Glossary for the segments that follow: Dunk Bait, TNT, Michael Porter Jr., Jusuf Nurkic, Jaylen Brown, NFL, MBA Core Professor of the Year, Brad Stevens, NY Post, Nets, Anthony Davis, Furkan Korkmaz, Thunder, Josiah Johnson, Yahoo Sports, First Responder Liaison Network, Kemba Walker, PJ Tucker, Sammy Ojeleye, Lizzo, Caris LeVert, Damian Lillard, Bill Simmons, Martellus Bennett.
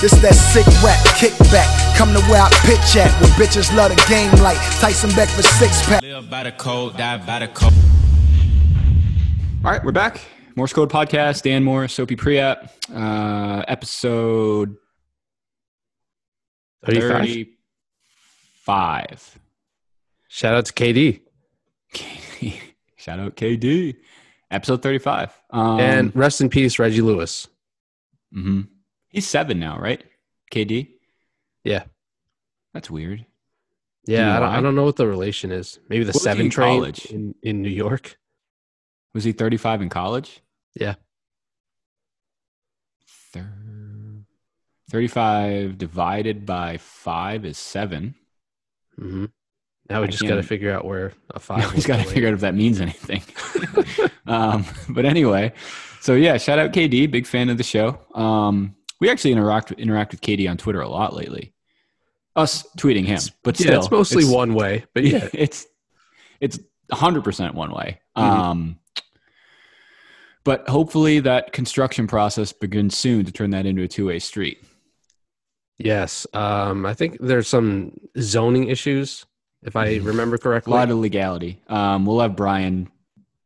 This that sick rap, kickback. Come to where I pitch at, where bitches love the game like Tyson Beck for six pack. Live by the code, die by the code. All right, we're back. Morse Code Podcast, Dan Moore, Soapy Priyat, episode 35. Shout out to KD. Shout out KD. Episode 35. And rest in peace, Reggie Lewis. Mm-hmm. He's 7 now, right? KD? Yeah. That's weird. Yeah, I don't know what the relation is. Maybe the 7 train in New York. Was he 35 in college? Yeah. 35 divided by 5 is 7. Mm-hmm. Now we just got to figure out where a 5 is. We just got to figure out if that means anything. But anyway, so yeah, shout out KD, big fan of the show. We actually interact with KD on Twitter a lot lately. Us tweeting him, but still. Yeah, it's mostly one way, but yeah. It's 100% one way. Mm-hmm. But hopefully that construction process begins soon to turn that into a two-way street. Yes. I think there's some zoning issues, if I remember correctly. A lot of legality. We'll have Brian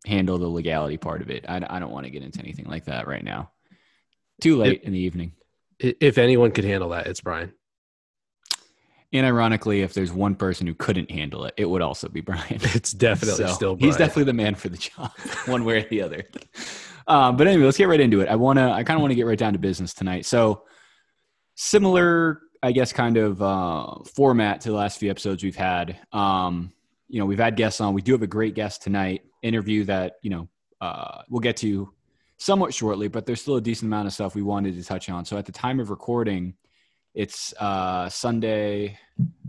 handle the legality part of it. I don't want to get into anything like that right now. Too late in the evening. If anyone could handle that, it's Brian. And ironically, if there's one person who couldn't handle it, it would also be Brian. It's definitely still Brian. He's definitely the man for the job, one way or the other. But anyway, let's get right into it. I kind of want to get right down to business tonight. So similar, I guess, kind of format to the last few episodes we've had. We've had guests on. We do have a great guest tonight, interview that, we'll get to somewhat shortly, but there's still a decent amount of stuff we wanted to touch on. So at the time of recording, it's Sunday,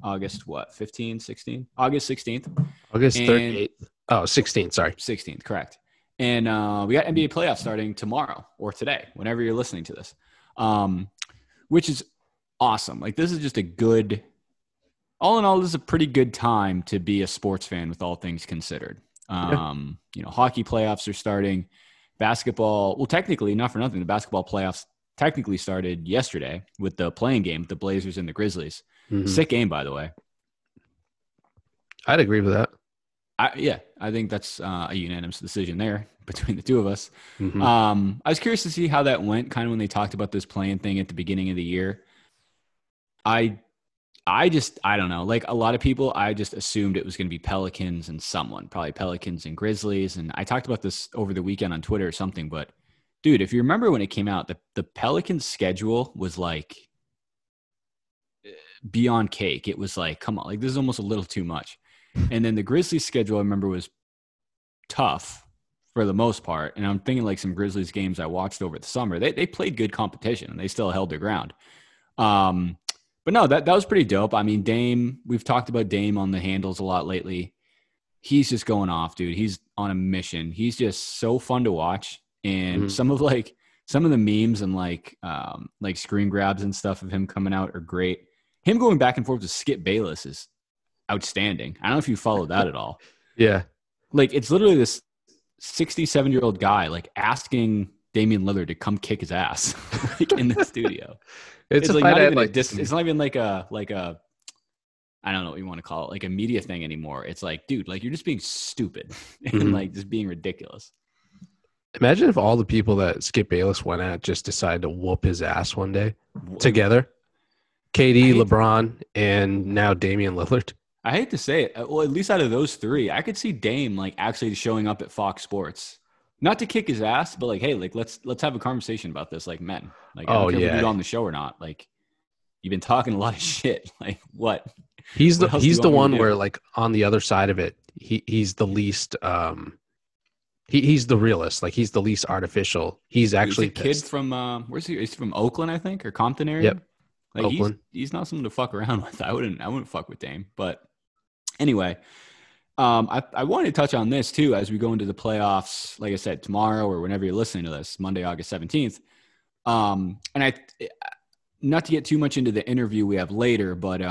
August 16th. August 38th. 16th, sorry. 16th, correct. And we got NBA playoffs starting tomorrow or today, whenever you're listening to this, which is awesome. Like, this is just a good – all in all, this is a pretty good time to be a sports fan with all things considered. Hockey playoffs are starting. Basketball – well, technically, not for nothing, the basketball playoffs – technically started yesterday with the playing game, the Blazers and the Grizzlies. Mm-hmm. Sick game, by the way. I'd agree with that. I think that's a unanimous decision there between the two of us. Mm-hmm. I was curious to see how that went, kind of when they talked about this playing thing at the beginning of the year. I don't know. Like a lot of people, I just assumed it was going to be Pelicans and someone, probably Pelicans and Grizzlies. And I talked about this over the weekend on Twitter or something, but dude, if you remember when it came out, the Pelicans schedule was like beyond cake. It was like, come on, like this is almost a little too much. And then the Grizzlies schedule, I remember, was tough for the most part. And I'm thinking like some Grizzlies games I watched over the summer. They played good competition and they still held their ground. But no, that was pretty dope. I mean, Dame, we've talked about Dame on the handles a lot lately. He's just going off, dude. He's on a mission. He's just so fun to watch. And mm-hmm. some of the memes and like screen grabs and stuff of him coming out are great. Him going back and forth with Skip Bayless is outstanding. I don't know if you followed that at all. Yeah. Like it's literally this 67-year-old guy like asking Damian Lillard to come kick his ass like in the studio. It's not even like a I don't know what you want to call it, like a media thing anymore. It's like, dude, like you're just being stupid and mm-hmm. like just being ridiculous. Imagine if all the people that Skip Bayless went at just decided to whoop his ass one day together. KD, LeBron, and now Damian Lillard. I hate to say it. Well, at least out of those three, I could see Dame like actually showing up at Fox Sports. Not to kick his ass, but like, hey, like let's have a conversation about this like men. Like, I don't care if you're on the show or not. Like, you've been talking a lot of shit. Like, what? He's the one where like on the other side of it, he's the least He's the realist. Like he's the least artificial. He's actually he's a kid from where's he? He's from Oakland, I think, or Compton area. Yep. Like Oakland. He's not someone to fuck around with. I wouldn't fuck with Dame. But anyway, I wanted to touch on this too as we go into the playoffs. Like I said, tomorrow or whenever you're listening to this, Monday, August 17th. And not to get too much into the interview we have later, but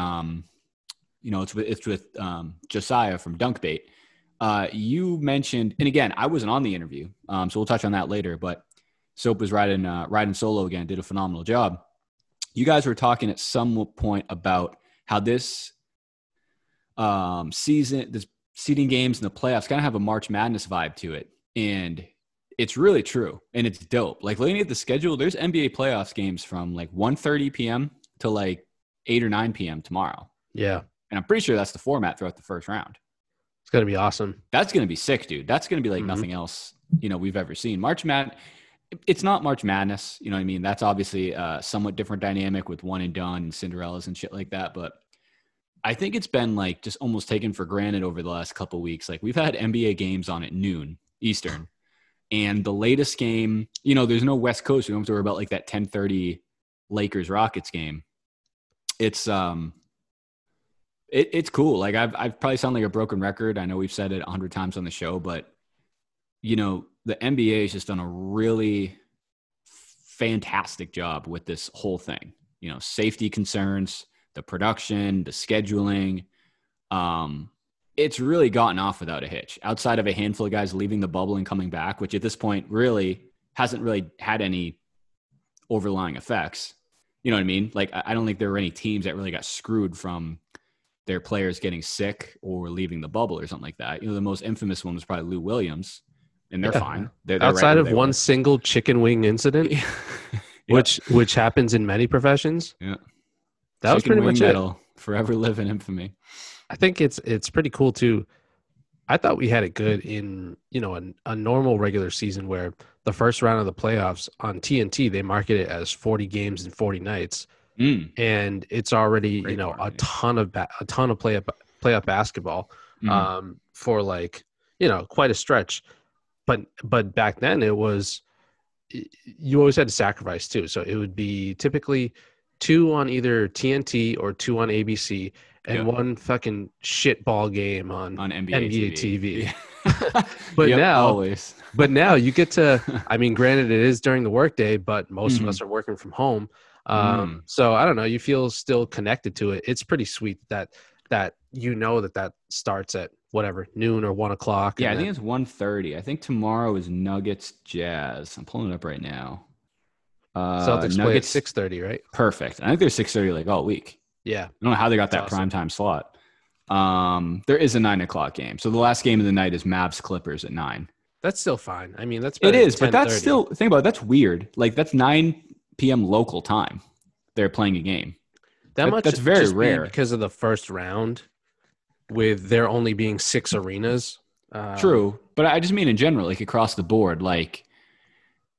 it's with Josiah from Dunk Bait. You mentioned, and again, I wasn't on the interview, so we'll touch on that later, but Soap was riding solo again, did a phenomenal job. you guys were talking at some point about how this season, this seeding games in the playoffs kind of have a March Madness vibe to it. And it's really true. And it's dope. Like looking at the schedule, there's NBA playoffs games from like 1:30 PM to like 8 or 9 PM tomorrow. Yeah. And I'm pretty sure that's the format throughout the first round. It's going to be awesome. That's going to be sick, dude. That's going to be like nothing else, you know, we've ever seen. March Madness. It's not March Madness. You know what I mean? That's obviously a somewhat different dynamic with one and done and Cinderellas and shit like that. But I think it's been like just almost taken for granted over the last couple of weeks. Like we've had NBA games on at noon Eastern, and the latest game, you know, there's no West Coast. We don't have to worry about like that 10:30 Lakers Rockets game. It's, it's cool. Like I've probably sound like a broken record. I know we've said it 100 times on the show, but you know, the NBA has just done a really fantastic job with this whole thing, you know, safety concerns, the production, the scheduling. It's really gotten off without a hitch outside of a handful of guys leaving the bubble and coming back, which at this point really hasn't really had any overlying effects. You know what I mean? Like, I don't think there were any teams that really got screwed from their players getting sick or leaving the bubble or something like that. You know, the most infamous one was probably Lou Williams, and they're fine. They're outside of one single chicken wing incident, which happens in many professions. Yeah. That was pretty much it. Forever live in infamy. I think it's pretty cool too. I thought we had it good in, you know, a normal regular season where the first round of the playoffs on TNT, they market it as 40 games and 40 nights. And it's already, you know, a ton of playoff basketball for like, you know, quite a stretch. But back then it was, you always had to sacrifice too. So it would be typically 2 on either TNT or 2 on ABC, and one fucking shitball game on NBA TV. But now you get to, I mean, granted it is during the workday, but most of us are working from home. So I don't know, you feel still connected to it. It's pretty sweet that you know that starts at whatever, noon or 1 o'clock. Yeah, I think it's 1:30. I think tomorrow is Nuggets Jazz. I'm pulling it up right now. Celtics play at 6:30, right? Perfect. I think they're 6:30 like all week. Yeah. I don't know how they got that awesome primetime slot. There is a 9 o'clock game. So the last game of the night is Mavs Clippers at 9. That's still fine. I mean, that's better. It is, but that's still, think about it, that's weird. Like that's 9 PM local time. They're playing a game. That's very rare because of the first round with there only being 6 arenas. True. But I just mean in general, like across the board, like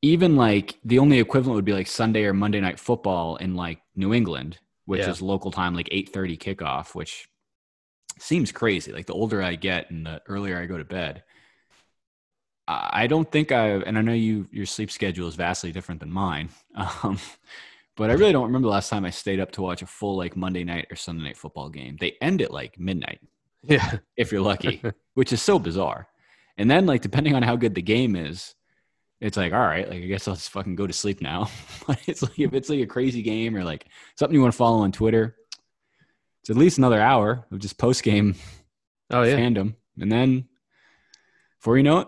even like the only equivalent would be like Sunday or Monday night football in like New England, which is local time, like 8:30 kickoff, which seems crazy. Like the older I get and the earlier I go to bed, I don't think and I know your sleep schedule is vastly different than mine. But I really don't remember the last time I stayed up to watch a full like Monday night or Sunday night football game. They end at like midnight. Yeah. If you're lucky, which is so bizarre. And then like, depending on how good the game is, it's like, all right, like I guess I'll just fucking go to sleep now. It's like if it's like a crazy game or like something you want to follow on Twitter, it's at least another hour of just post game fandom. And then before you know it,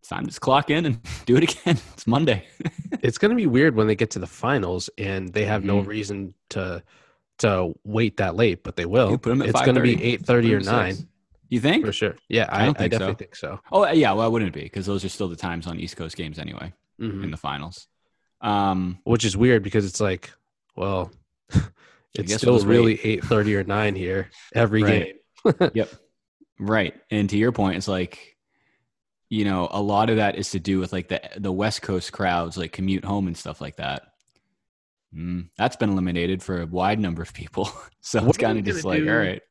it's time to just clock in and do it again. It's Monday. It's gonna be weird when they get to the finals and they have no reason to wait that late, but they will. Put them at 5:30. Gonna be 8:30 or 9. You think? For sure. Yeah, I definitely think so. Oh, yeah. Well, wouldn't it be? Because those are still the times on East Coast games anyway in the finals. Which is weird because it's like, well, it's still really 8:30 or 9 here every game. Right. And to your point, it's like, you know, a lot of that is to do with like the West Coast crowds, like commute home and stuff like that. That's been eliminated for a wide number of people. So it's kind of just like, all right.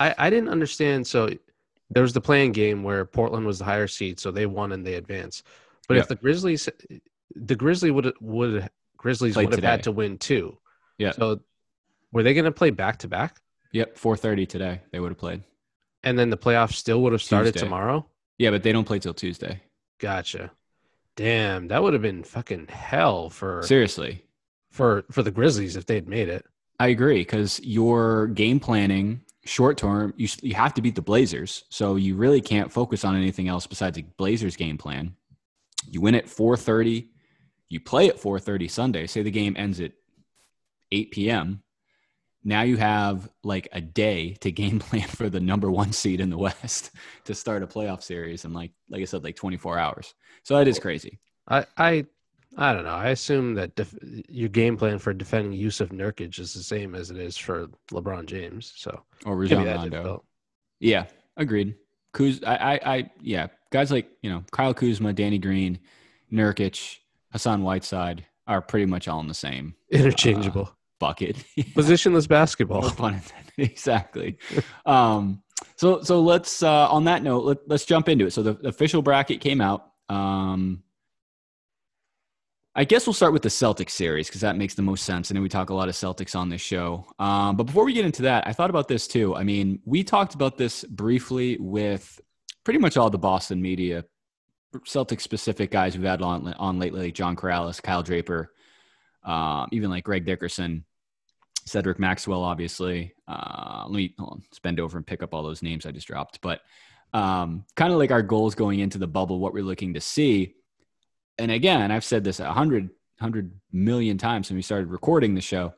I didn't understand. So there was the play-in game where Portland was the higher seed, so they won and they advanced. But if the Grizzlies would have had to win 2. Yeah. So were they going to play back-to-back? Yep, 4:30 today they would have played. And then the playoffs still would have started tomorrow? Yeah, but they don't play till Tuesday. Gotcha. Damn, that would have been fucking hell for... Seriously. For the Grizzlies if they had made it. I agree, because your game planning... Short term, you have to beat the Blazers, so you really can't focus on anything else besides a Blazers game plan. You win at 4:30, you play at 4:30 Sunday. Say the game ends at 8 p.m., now you have like a day to game plan for the number one seed in the West to start a playoff series in like I said, like 24 hours. So that is crazy. I don't know. I assume that your game plan for defending Jusuf Nurkic is the same as it is for LeBron James. So or Rajon Rondo. Yeah, agreed. Yeah, guys like, you know, Kyle Kuzma, Danny Green, Nurkic, Hassan Whiteside are pretty much all in the same interchangeable bucket. Positionless basketball. No pun intended. Exactly. So let's on that note, let's jump into it. So the official bracket came out. I guess we'll start with the Celtics series because that makes the most sense. And then we talk a lot of Celtics on this show. But before we get into that, I thought about this too. I mean, we talked about this briefly with pretty much all the Boston media, Celtics-specific guys we've had on lately, like John Corrales, Kyle Draper, even like Greg Dickerson, Cedric Maxwell, obviously. Let's bend over and pick up all those names I just dropped. But kind of like our goals going into the bubble, what we're looking to see. And again, I've said this 100 million times when we started recording the show.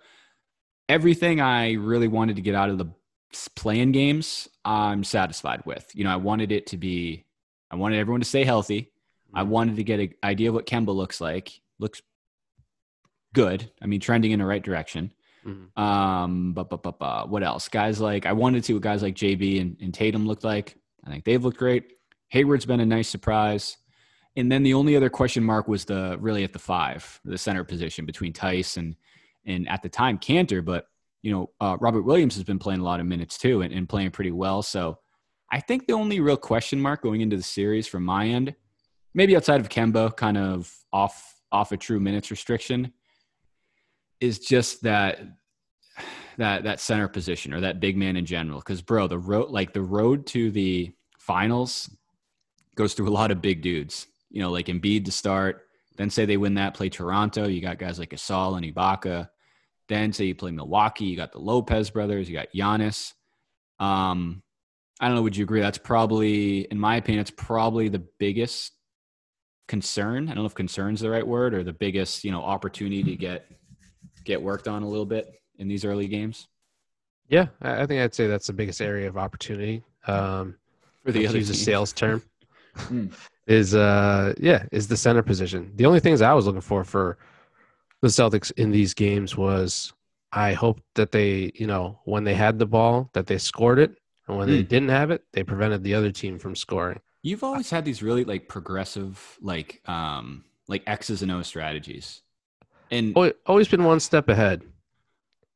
Everything I really wanted to get out of the play-in games, I'm satisfied with. You know, I wanted everyone to stay healthy. I wanted to get an idea of what Kemba looks like. Looks good. I mean, trending in the right direction. Mm-hmm. What else? I wanted to see what guys like JB and Tatum looked like. I think they've looked great. Hayward's been a nice surprise. And then the only other question mark was at the five, the center position between Tice and at the time Kanter. But, you know, Robert Williams has been playing a lot of minutes too and playing pretty well. So I think the only real question mark going into the series from my end, maybe outside of Kemba kind of off a true minutes restriction, is just that center position or that big man in general. Because, bro, the road to the finals goes through a lot of big dudes. You know, like Embiid to start, then say they win that, play Toronto, you got guys like Gasol and Ibaka. Then say you play Milwaukee, you got the Lopez brothers, you got Giannis. I don't know, would you agree? That's probably, in my opinion, the biggest concern. I don't know if concern's the right word, or the biggest, you know, opportunity to get worked on a little bit in these early games. Yeah, I think I'd say that's the biggest area of opportunity. For the other use teams. A sales term. Is the center position. The only things I was looking for the Celtics in these games was I hoped that they, you know, when they had the ball, that they scored it. And when they didn't have it, they prevented the other team from scoring. You've always had these really like progressive, like X's and O strategies. And always been one step ahead.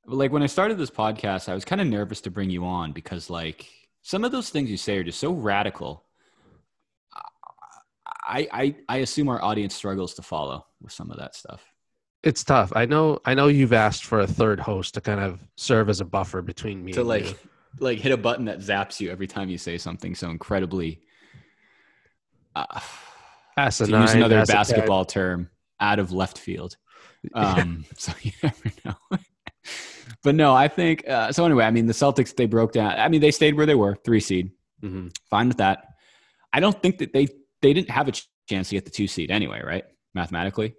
Like when I started this podcast, I was kind of nervous to bring you on because like some of those things you say are just so radical. I assume our audience struggles to follow with some of that stuff. It's tough. I know you've asked for a third host to kind of serve as a buffer between me and you. Like hit a button that zaps you every time you say something so incredibly asinine, to use another basketball term, out of left field. So you never know. But no, I think so anyway, I mean the Celtics, they broke down. I mean they stayed where they were, 3 seed. Mm-hmm. Fine with that. I don't think that they didn't have a chance to get the 2 seed anyway, right? Mathematically.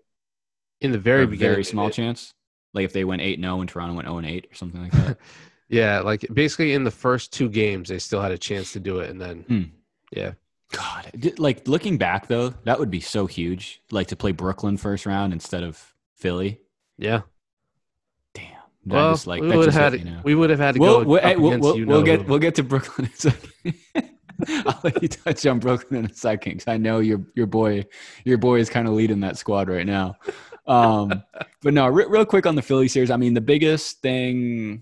In the very beginning. Very small chance. Like if they went 8-0 and Toronto went 0-8 or something like that. Yeah, like basically in the first 2 games, they still had a chance to do it. And then, yeah. God, like looking back though, that would be so huge. Like to play Brooklyn first round instead of Philly. Yeah. Damn. Well, just, like, we would have had to go against We'll get to Brooklyn in a second. I'll let you touch on Brooklyn in a second because I know your boy is kind of leading that squad right now. But no, real quick on the Philly series. I mean, the biggest thing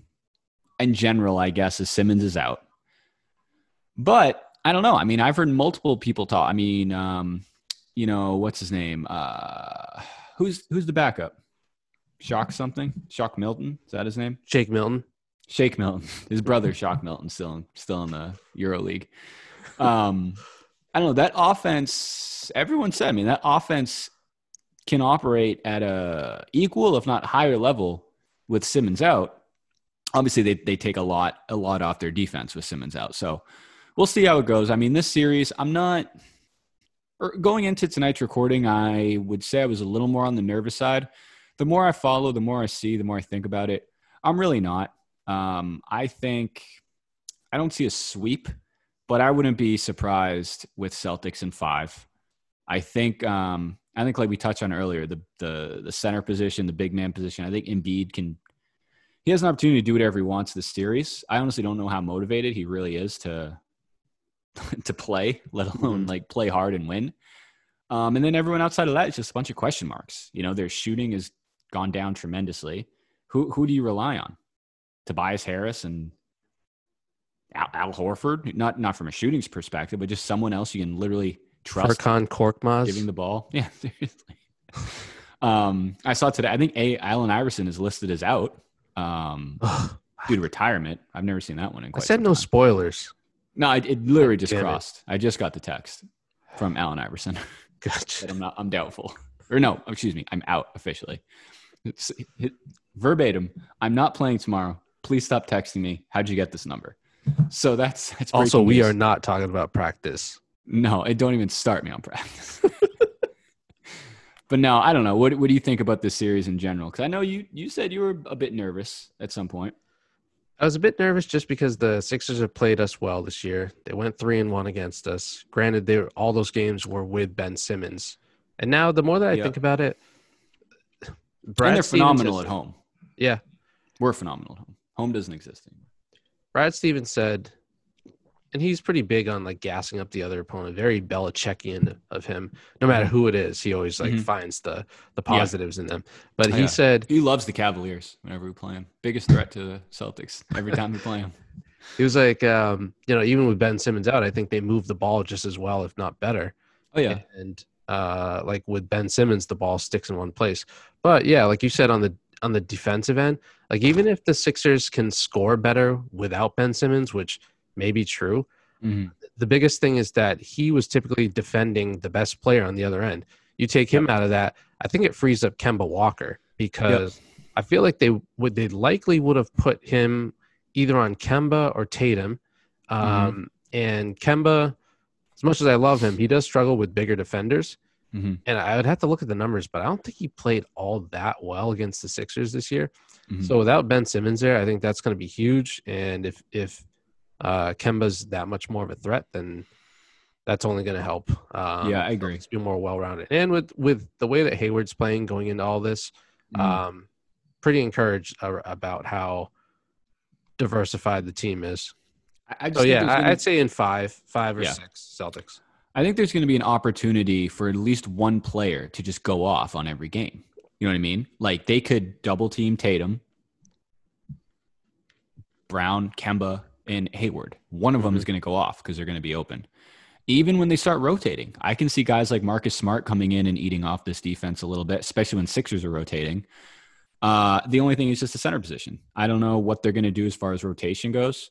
in general, I guess, is Simmons is out. But I don't know. I mean, I've heard multiple people talk. I mean, you know, what's his name? Who's the backup? Shock something? Shock Milton? Is that his name? Shake Milton. His brother, Shock Milton, still in the EuroLeague. I don't know, that offense, everyone said, I mean, that offense can operate at a equal, if not higher level with Simmons out. Obviously they take a lot off their defense with Simmons out. So we'll see how it goes. I mean, this series, going into tonight's recording, I would say I was a little more on the nervous side. the more I follow, the more I see, the more I think about it, I'm really not. I think I don't see a sweep, but I wouldn't be surprised with Celtics in 5. I think like we touched on earlier, the center position, the big man position, I think Embiid he has an opportunity to do whatever he wants this series. I honestly don't know how motivated he really is to play, let alone like play hard and win. And then everyone outside of that is just a bunch of question marks. You know, their shooting has gone down tremendously. Who do you rely on? Tobias Harris and Al Horford? Not from a shooting's perspective, but just someone else you can literally trust. Furkan Korkmaz giving the ball. Yeah, seriously. I saw today, I think Allen Iverson is listed as out due to retirement. I've never seen that one in quite some time. I said no spoilers. No, it literally just crossed. I just got the text from Allen Iverson. Gotcha. I'm doubtful. Or no, excuse me, I'm out officially. Verbatim, I'm not playing tomorrow. Please stop texting me. How'd you get this number? So that's also, we are not talking about practice. No, it don't even start me on practice. But no, I don't know. What do you think about this series in general? Because I know you said you were a bit nervous at some point. I was a bit nervous just because the Sixers have played us well this year. They went 3-1 against us. Granted, all those games were with Ben Simmons. And now the more that I think about it, Brad and they're Stevens phenomenal at home. Yeah. We're phenomenal at home. Home doesn't exist anymore. Brad Stevens said, and he's pretty big on like gassing up the other opponent, very Belichickian of him. No matter who it is, he always like finds the positives in them. But he said he loves the Cavaliers whenever we play him. Biggest threat to the Celtics every time we play him. He was like, even with Ben Simmons out, I think they move the ball just as well, if not better. Oh yeah. And like with Ben Simmons, the ball sticks in one place. But yeah, like you said on the defensive end, like even if the Sixers can score better without Ben Simmons, which may be true. Mm-hmm. The biggest thing is that he was typically defending the best player on the other end. You take him out of that, I think it frees up Kemba Walker because I feel like they likely would have put him either on Kemba or Tatum. And Kemba, as much as I love him, he does struggle with bigger defenders. Mm-hmm. And I would have to look at the numbers, but I don't think he played all that well against the Sixers this year. Mm-hmm. So without Ben Simmons there, I think that's going to be huge. And if Kemba's that much more of a threat, then that's only going to help. I agree. Be more well-rounded. And with the way that Hayward's playing going into all this, pretty encouraged about how diversified the team is. I'd say in five or six Celtics. I think there's going to be an opportunity for at least one player to just go off on every game. You know what I mean? Like they could double-team Tatum, Brown, Kemba, and Hayward. One of them is going to go off because they're going to be open. Even when they start rotating, I can see guys like Marcus Smart coming in and eating off this defense a little bit, especially when Sixers are rotating. The only thing is just the center position. I don't know what they're going to do as far as rotation goes.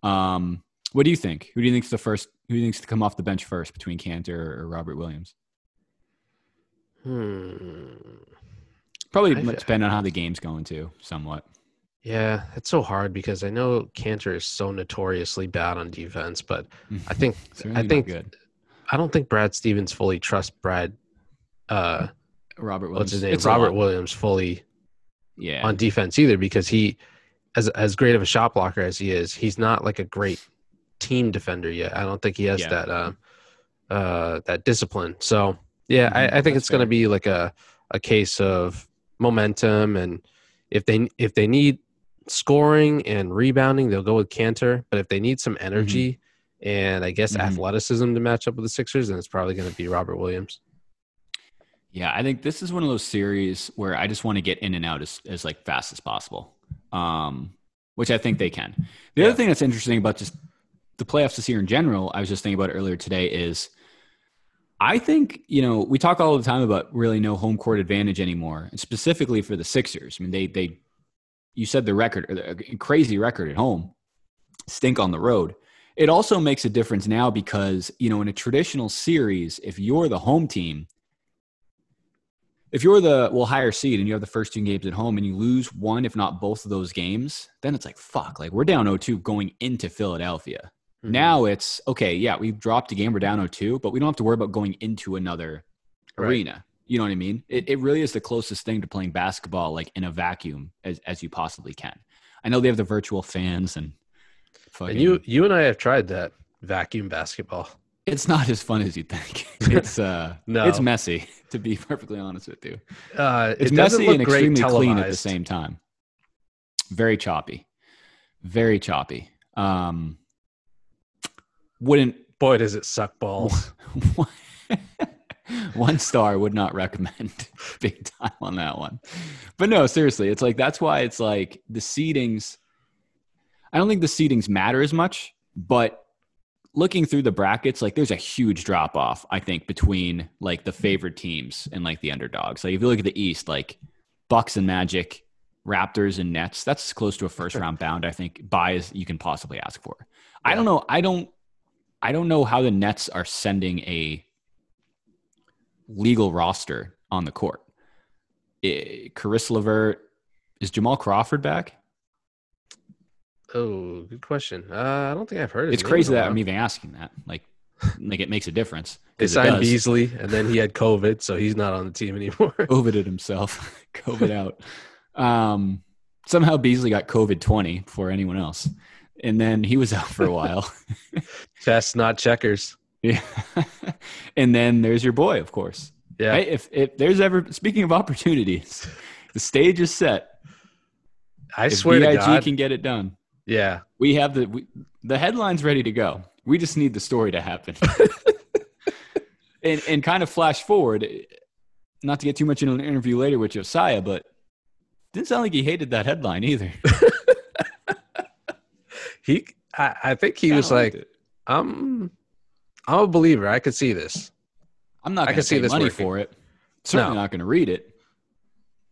What do you think? Who do you think's the first? Who do you think's to come off the bench first between Kanter or Robert Williams? Probably depend on how the game's going to somewhat. Yeah, it's so hard because I know Kanter is so notoriously bad on defense, but I think I don't think Brad Stevens fully trusts Robert Williams. What's his name? It's Robert Williams fully on defense either because he, as great of a shot blocker as he is, he's not like a great team defender yet. I don't think he has that discipline. So yeah, I think it's going to be like a case of momentum, and if they need scoring and rebounding, they'll go with Kanter. But if they need some energy and I guess athleticism to match up with the Sixers, then it's probably going to be Robert Williams. Yeah, I think this is one of those series where I just want to get in and out as like fast as possible, which I think they can. The other thing that's interesting about just the playoffs this year in general, I was just thinking about it earlier today, is I think, we talk all the time about really no home court advantage anymore, and specifically for the Sixers. I mean, they you said the record, a crazy record at home, stink on the road. It also makes a difference now because, in a traditional series, if you're the home team, if you're the higher seed and you have the first two games at home and you lose one, if not both of those games, then it's like, fuck, like we're down 0-2 going into Philadelphia. Now it's, okay, yeah, we've dropped a game. We're down 0-2, but we don't have to worry about going into another arena. You know what I mean? It really is the closest thing to playing basketball, like in a vacuum, as you possibly can. I know they have the virtual fans and fucking. And you and I have tried that vacuum basketball. It's not as fun as you think. It's no. It's messy, to be perfectly honest with you. It's messy and extremely clean at the same time. Very choppy, very choppy. Boy, does it suck balls. One star, would not recommend. Big time on that one. But no, seriously, it's like, that's why it's like the seedings. I don't think the seedings matter as much, but looking through the brackets, like there's a huge drop off, I think, between like the favored teams and like the underdogs. Like if you look at the East, like Bucks and Magic, Raptors and Nets, that's close to a first round bound, I think, by as you can possibly ask for. Yeah. I don't know. I don't know how the Nets are sending a legal roster on the court. Caris LeVert, is Jamal Crawford back? Oh, good question. I don't think I've heard of it. It's crazy that I'm even asking that. Like it makes a difference. They signed Beasley, and then he had COVID, so he's not on the team anymore. COVIDed himself. COVID out. Somehow Beasley got COVID-20 before anyone else, and then he was out for a while. Chess, not checkers. Yeah. And then there's your boy, of course. Yeah. Right? If there's ever, speaking of opportunities, the stage is set. If swear BIG to God, can get it done. Yeah. We have the headline's ready to go. We just need the story to happen. and kind of flash forward, not to get too much into an interview later with Josiah, but it didn't sound like he hated that headline either. I think he was like, I'm a believer. I could see this. I'm not going to see this money working for it. Certainly not going to read it,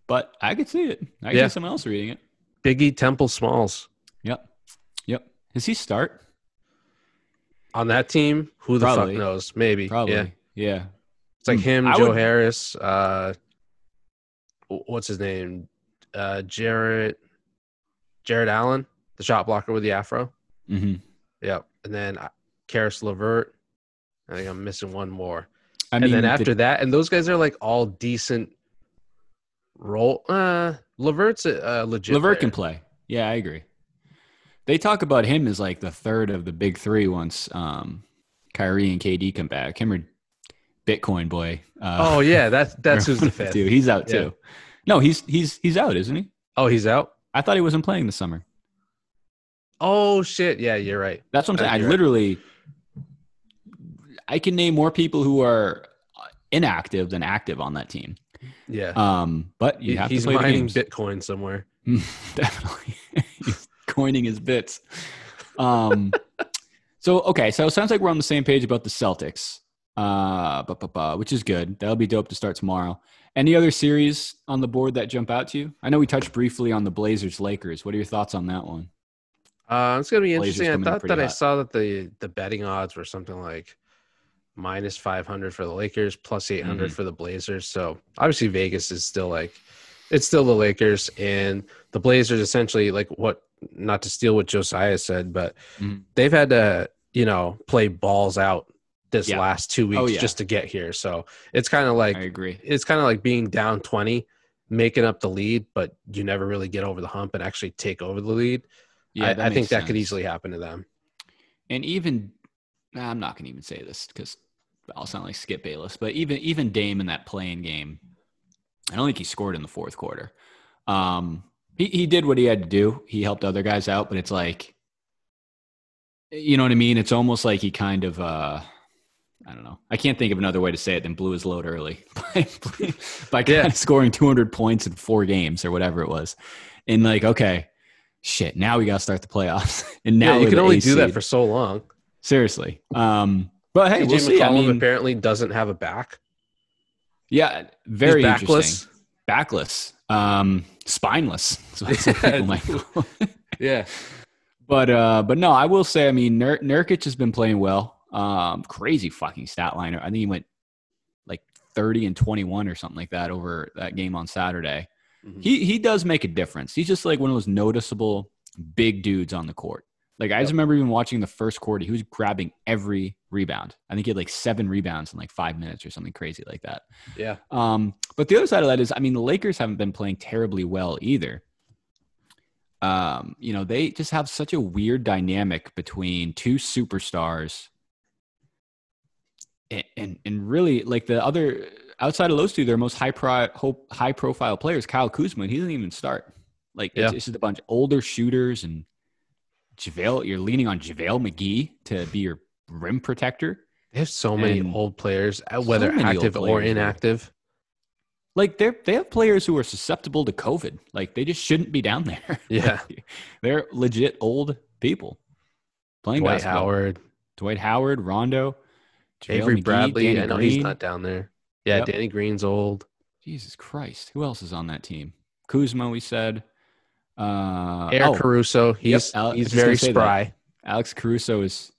but I could see it. I could see someone else reading it. Biggie Temple Smalls. Yep. Does he start on that team? Who the fuck knows? Maybe. Probably. Yeah. It's like him, Joe Harris. What's his name? Jared Allen, the shot blocker with the afro. Mm-hmm. Yep. And then Caris LeVert. I think I'm missing one more. Then after that, and those guys are like all decent role. LeVert's a legit. LeVert can play. Yeah, I agree. They talk about him as like the third of the big three once Kyrie and KD come back. Him or Bitcoin boy. Oh yeah, that's who's the fifth. Dude, he's out too. Yeah. No, he's out, isn't he? Oh, he's out. I thought he wasn't playing this summer. Oh shit! Yeah, you're right. That's what I'm saying. I literally. I can name more people who are inactive than active on that team. Yeah. But you have to play mining Bitcoin somewhere. Definitely. He's coining his bits. So it sounds like we're on the same page about the Celtics, which is good. That'll be dope to start tomorrow. Any other series on the board that jump out to you? I know we touched briefly on the Blazers Lakers. What are your thoughts on that one? It's going to be interesting. I thought that hot. I saw that the betting odds were something like -500 for the Lakers, +800 for the Blazers. So obviously Vegas is still like, it's still the Lakers, and the Blazers essentially like what, not to steal what Josiah said, but they've had to, play balls out this last 2 weeks just to get here. So it's kind of like, I agree. It's kind of like being down 20, making up the lead, but you never really get over the hump and actually take over the lead. Yeah, I think that could easily happen to them. And even, I'm not going to even say this because I'll sound like Skip Bayless, but even Dame in that play-in game, I don't think he scored in the fourth quarter. He did what he had to do. He helped other guys out, but it's like, you know what I mean? It's almost like he kind of, I don't know. I can't think of another way to say it than blew his load early by kind of scoring 200 points in 4 games or whatever it was. And like, okay, shit, now we got to start the playoffs. And now you can only do that for so long. Seriously. But hey, we'll see. McCollum apparently doesn't have a back. Yeah, very interesting. Backless. Spineless. That's what people might call it. Yeah. But no, I will say, Nurkic has been playing well. Crazy fucking stat line. I think he went like 30 and 21 or something like that over that game on Saturday. Mm-hmm. He does make a difference. He's just like one of those noticeable big dudes on the court. Like, I just remember even watching the first quarter, he was grabbing every rebound. I think he had like 7 rebounds in like 5 minutes or something crazy like that. Yeah. But the other side of that is, I mean, the Lakers haven't been playing terribly well either. You know, they just have such a weird dynamic between two superstars. And really, like, the other, outside of those two, their most high profile players, Kyle Kuzma, he doesn't even start. Like, it's just a bunch of older shooters and JaVale. You're leaning on JaVale McGee to be your rim protector. They have so many old players, whether active or inactive. Like, they have players who are susceptible to COVID. Like, they just shouldn't be down there. Yeah. Like, they're legit old people playing basketball. Dwight Howard, Rondo, Avery Bradley. I know he's not down there. Yeah, yep. Danny Green's old. Jesus Christ. Who else is on that team? Kuzma, we said. Caruso. He's very spry. Alex Caruso is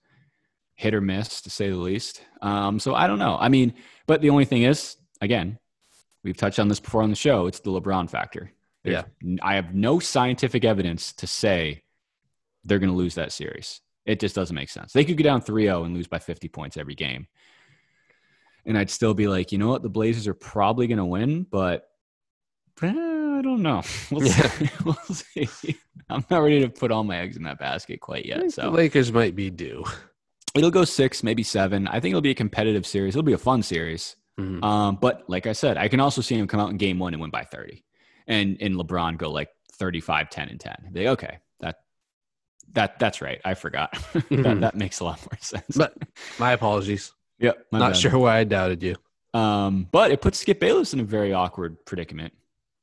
hit or miss, to say the least. So I don't know. I mean, but the only thing is, again, we've touched on this before on the show. It's the LeBron factor. I have no scientific evidence to say they're going to lose that series. It just doesn't make sense. They could go down 3-0 and lose by 50 points every game, and I'd still be like, you know what? The Blazers are probably going to win, but I don't know. We'll see. I'm not ready to put all my eggs in that basket quite yet. So the Lakers might be due. It'll go 6, maybe 7. I think it'll be a competitive series. It'll be a fun series. Mm-hmm. But like I said, I can also see him come out in game 1 and win by 30, and LeBron go like 35, 10, and 10. I'd be like, okay, that's right. I forgot. That makes a lot more sense. But my apologies. Yep. Not sure why I doubted you. But it puts Skip Bayless in a very awkward predicament.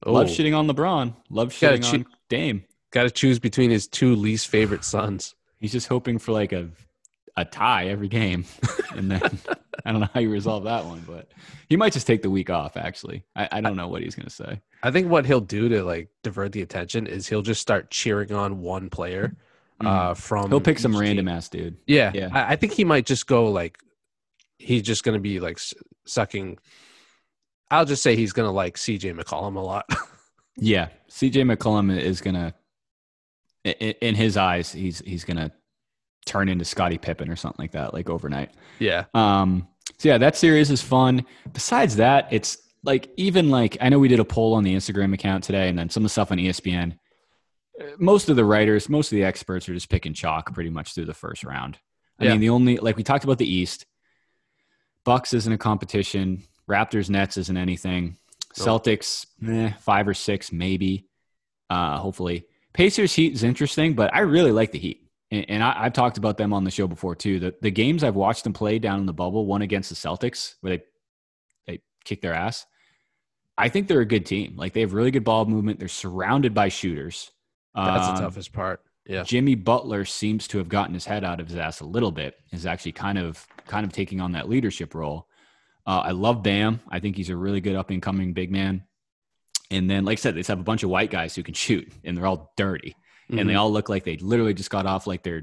Oh. Love shitting on LeBron. Love shitting on Dame. Got to choose between his two least favorite sons. He's just hoping for like a tie every game. And then I don't know how you resolve that one, but he might just take the week off, actually. I don't know what he's going to say. I think what he'll do to like divert the attention is he'll just start cheering on one player. He'll pick some random ass dude. Yeah. I think he might just go like, he's just going to be like sucking. I'll just say he's going to like CJ McCollum a lot. Yeah. CJ McCollum is going to, in his eyes, he's going to turn into Scottie Pippen or something like that, like overnight. Yeah. So that series is fun. Besides that, it's like, even like, I know we did a poll on the Instagram account today and then some of the stuff on ESPN. Most of the writers, most of the experts are just picking chalk pretty much through the first round. I mean, the only, like we talked about the East, Bucks isn't a competition. Raptors, Nets isn't anything. Celtics, 5 or 6, maybe, hopefully. Pacers, Heat is interesting, but I really like the Heat. And I've talked about them on the show before too. The games I've watched them play down in the bubble, one against the Celtics, where they kick their ass. I think they're a good team. Like, they have really good ball movement. They're surrounded by shooters. That's the toughest part. Yeah. Jimmy Butler seems to have gotten his head out of his ass a little bit, is actually kind of taking on that leadership role. I love Bam. I think he's a really good up and coming big man. And then, like I said, they have a bunch of white guys who can shoot, and they're all dirty, and they all look like they literally just got off like their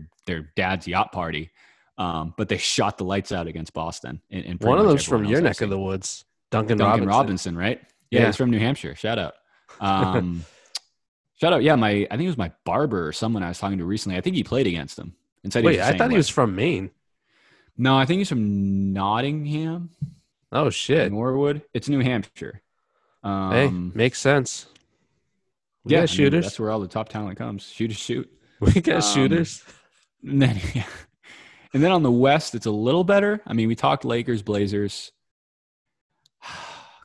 dad's yacht party. But they shot the lights out against Boston. And one of them's from your neck of the woods, Duncan Robinson, right? Yeah, he's from New Hampshire. Shout out. Shout out. Yeah, I think it was my barber or someone I was talking to recently. I think he played against him. And said, wait, I thought he was from Maine. No, I think he's from Nottingham. Oh, shit. Norwood. It's New Hampshire. Hey, makes sense. We got shooters. I mean, that's where all the top talent comes. Shoot. We got shooters. And then on the West, it's a little better. I mean, we talked Lakers, Blazers.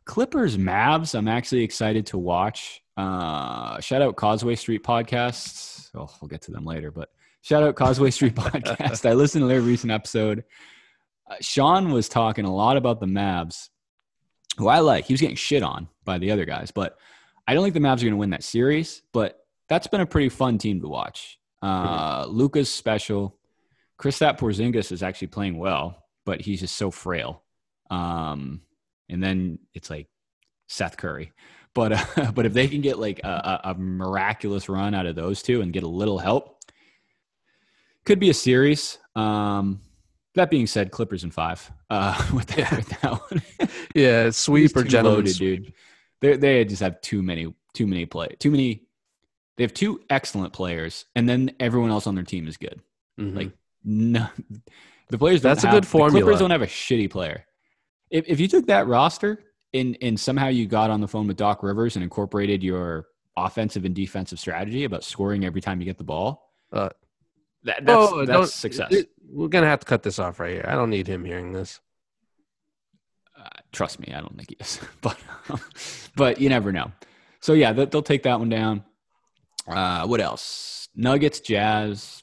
Clippers, Mavs, I'm actually excited to watch. Shout out Causeway Street Podcasts. Oh, we'll get to them later, but shout out Causeway Street Podcast. I listened to their recent episode. Sean was talking a lot about the Mavs, who I like. He was getting shit on by the other guys, but I don't think the Mavs are going to win that series, but that's been a pretty fun team to watch. Luka's special. Kristaps Porzingis is actually playing well, but he's just so frail. And then it's like Seth Curry. But if they can get like a miraculous run out of those two and get a little help, could be a series. That being said, Clippers in 5 with that one. Yeah, sweep or gentleman's sweep, dude. They just have too many. They have 2 excellent players, and then everyone else on their team is good. Mm-hmm. Like, no, the players. That's a good formula. The Clippers don't have a shitty player. If you took that roster and somehow you got on the phone with Doc Rivers and incorporated your offensive and defensive strategy about scoring every time you get the ball, that's success. We're gonna have to cut this off right here. I don't need him hearing this. Trust me, I don't think he is. But you never know. So yeah, they'll take that one down. What else? Nuggets, Jazz.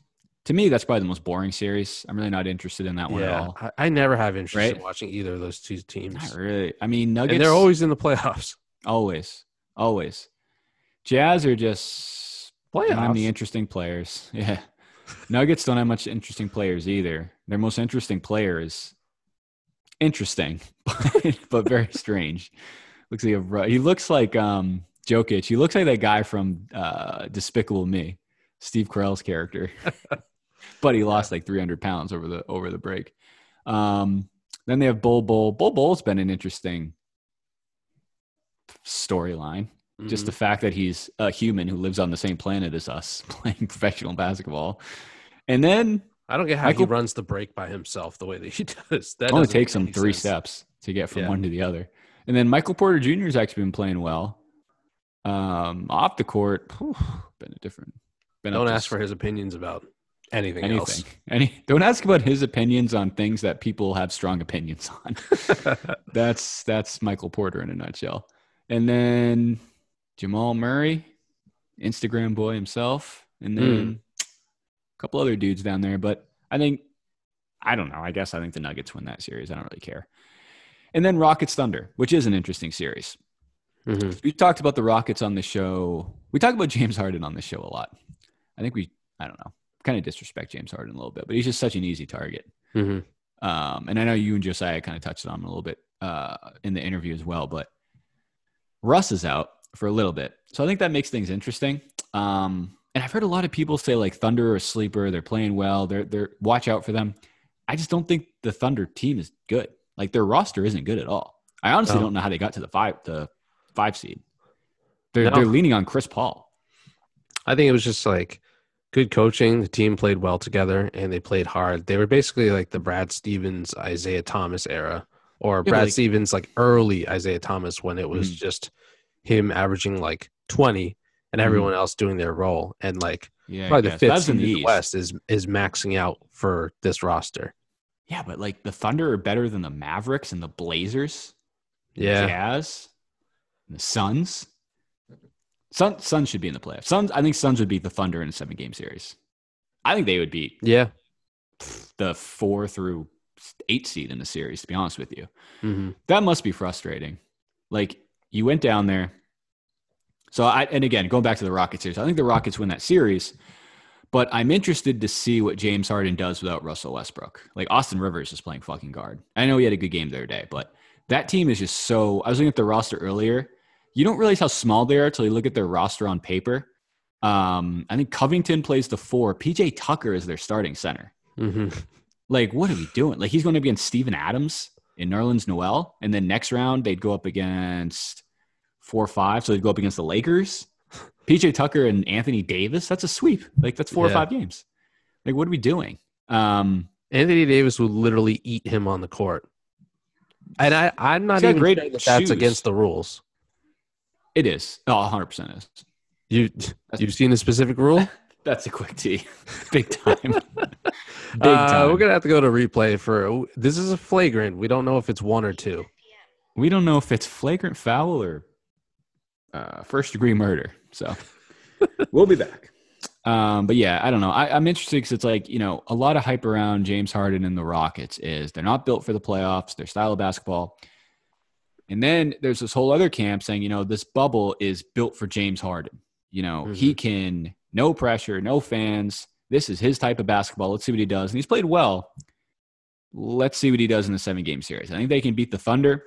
To me, that's probably the most boring series. I'm really not interested in that one at all. I never have interest in watching either of those two teams. Not really. I mean, Nuggets. And they're always in the playoffs. Always. Jazz are just playoffs. Not the interesting players. Yeah. Nuggets don't have much interesting players either. Their most interesting player is interesting, but very strange. He looks like Jokic. He looks like that guy from Despicable Me, Steve Carell's character. But he lost like 300 pounds over the break. Then they have Bol Bol. Bol Bol's been an interesting storyline. Mm-hmm. Just the fact that he's a human who lives on the same planet as us playing professional basketball. And then I don't get how he runs the break by himself the way that he does. That only takes him three steps to get from one to the other. And then Michael Porter Jr. has actually been playing well. Off the court, don't ask for his opinions about anything else. Don't ask about his opinions on things that people have strong opinions on. That's Michael Porter in a nutshell. And then Jamal Murray, Instagram boy himself, and then a couple other dudes down there. But I think the Nuggets win that series. I don't really care. And then Rockets Thunder, which is an interesting series. Mm-hmm. We talked about the Rockets on the show. We talk about James Harden on the show a lot. I think kind of disrespect James Harden a little bit, but he's just such an easy target. Mm-hmm. And I know you and Josiah kind of touched on him a little bit in the interview as well, but Russ is out for a little bit. So I think that makes things interesting. And I've heard a lot of people say like Thunder or sleeper, they're playing well, they're watch out for them. I just don't think the Thunder team is good. Like their roster isn't good at all. I honestly don't know how they got to the five seed. They're leaning on Chris Paul. I think it was just like good coaching. The team played well together and they played hard. They were basically like the Brad Stevens, Isaiah Thomas era, or Brad Stevens, like early Isaiah Thomas, when it was just him averaging like 20 and everyone else doing their role. And like probably the fifth seed in the West is maxing out for this roster. Yeah, but like the Thunder are better than the Mavericks and the Blazers. Yeah. Jazz. And the Suns. Suns should be in the playoffs. I think Suns would beat the Thunder in a 7-game series. I think they would beat the 4 through 8 seed in the series, to be honest with you. Mm-hmm. That must be frustrating. Like you went down there. So again, going back to the Rockets series, I think the Rockets win that series. But I'm interested to see what James Harden does without Russell Westbrook. Like Austin Rivers is playing fucking guard. I know he had a good game the other day, but that team is just so – I was looking at the roster earlier. You don't realize how small they are until you look at their roster on paper. I think Covington plays the 4. PJ Tucker is their starting center. Mm-hmm. Like, what are we doing? Like, he's going to be against Steven Adams and Nerlens Noel. And then next round, they'd go up against 4-5. So they'd go up against the Lakers. PJ Tucker and Anthony Davis, that's a sweep. Like, that's 4 or 5 games. Like, what are we doing? Anthony Davis would literally eat him on the court. And I'm not even saying that that's against the rules. It is. Oh, 100% is. You've seen the specific rule? That's a quick T. Big time. We're going to have to go to replay for – this is a flagrant. We don't know if it's 1 or 2. We don't know if it's flagrant foul or first-degree murder. So we'll be back. But yeah, I don't know. I'm interested because it's like, you know, a lot of hype around James Harden and the Rockets is they're not built for the playoffs, their style of basketball. And then there's this whole other camp saying, you know, this bubble is built for James Harden. You know, he can, no pressure, no fans. This is his type of basketball. Let's see what he does. And he's played well. Let's see what he does in the 7-game series. I think they can beat the Thunder.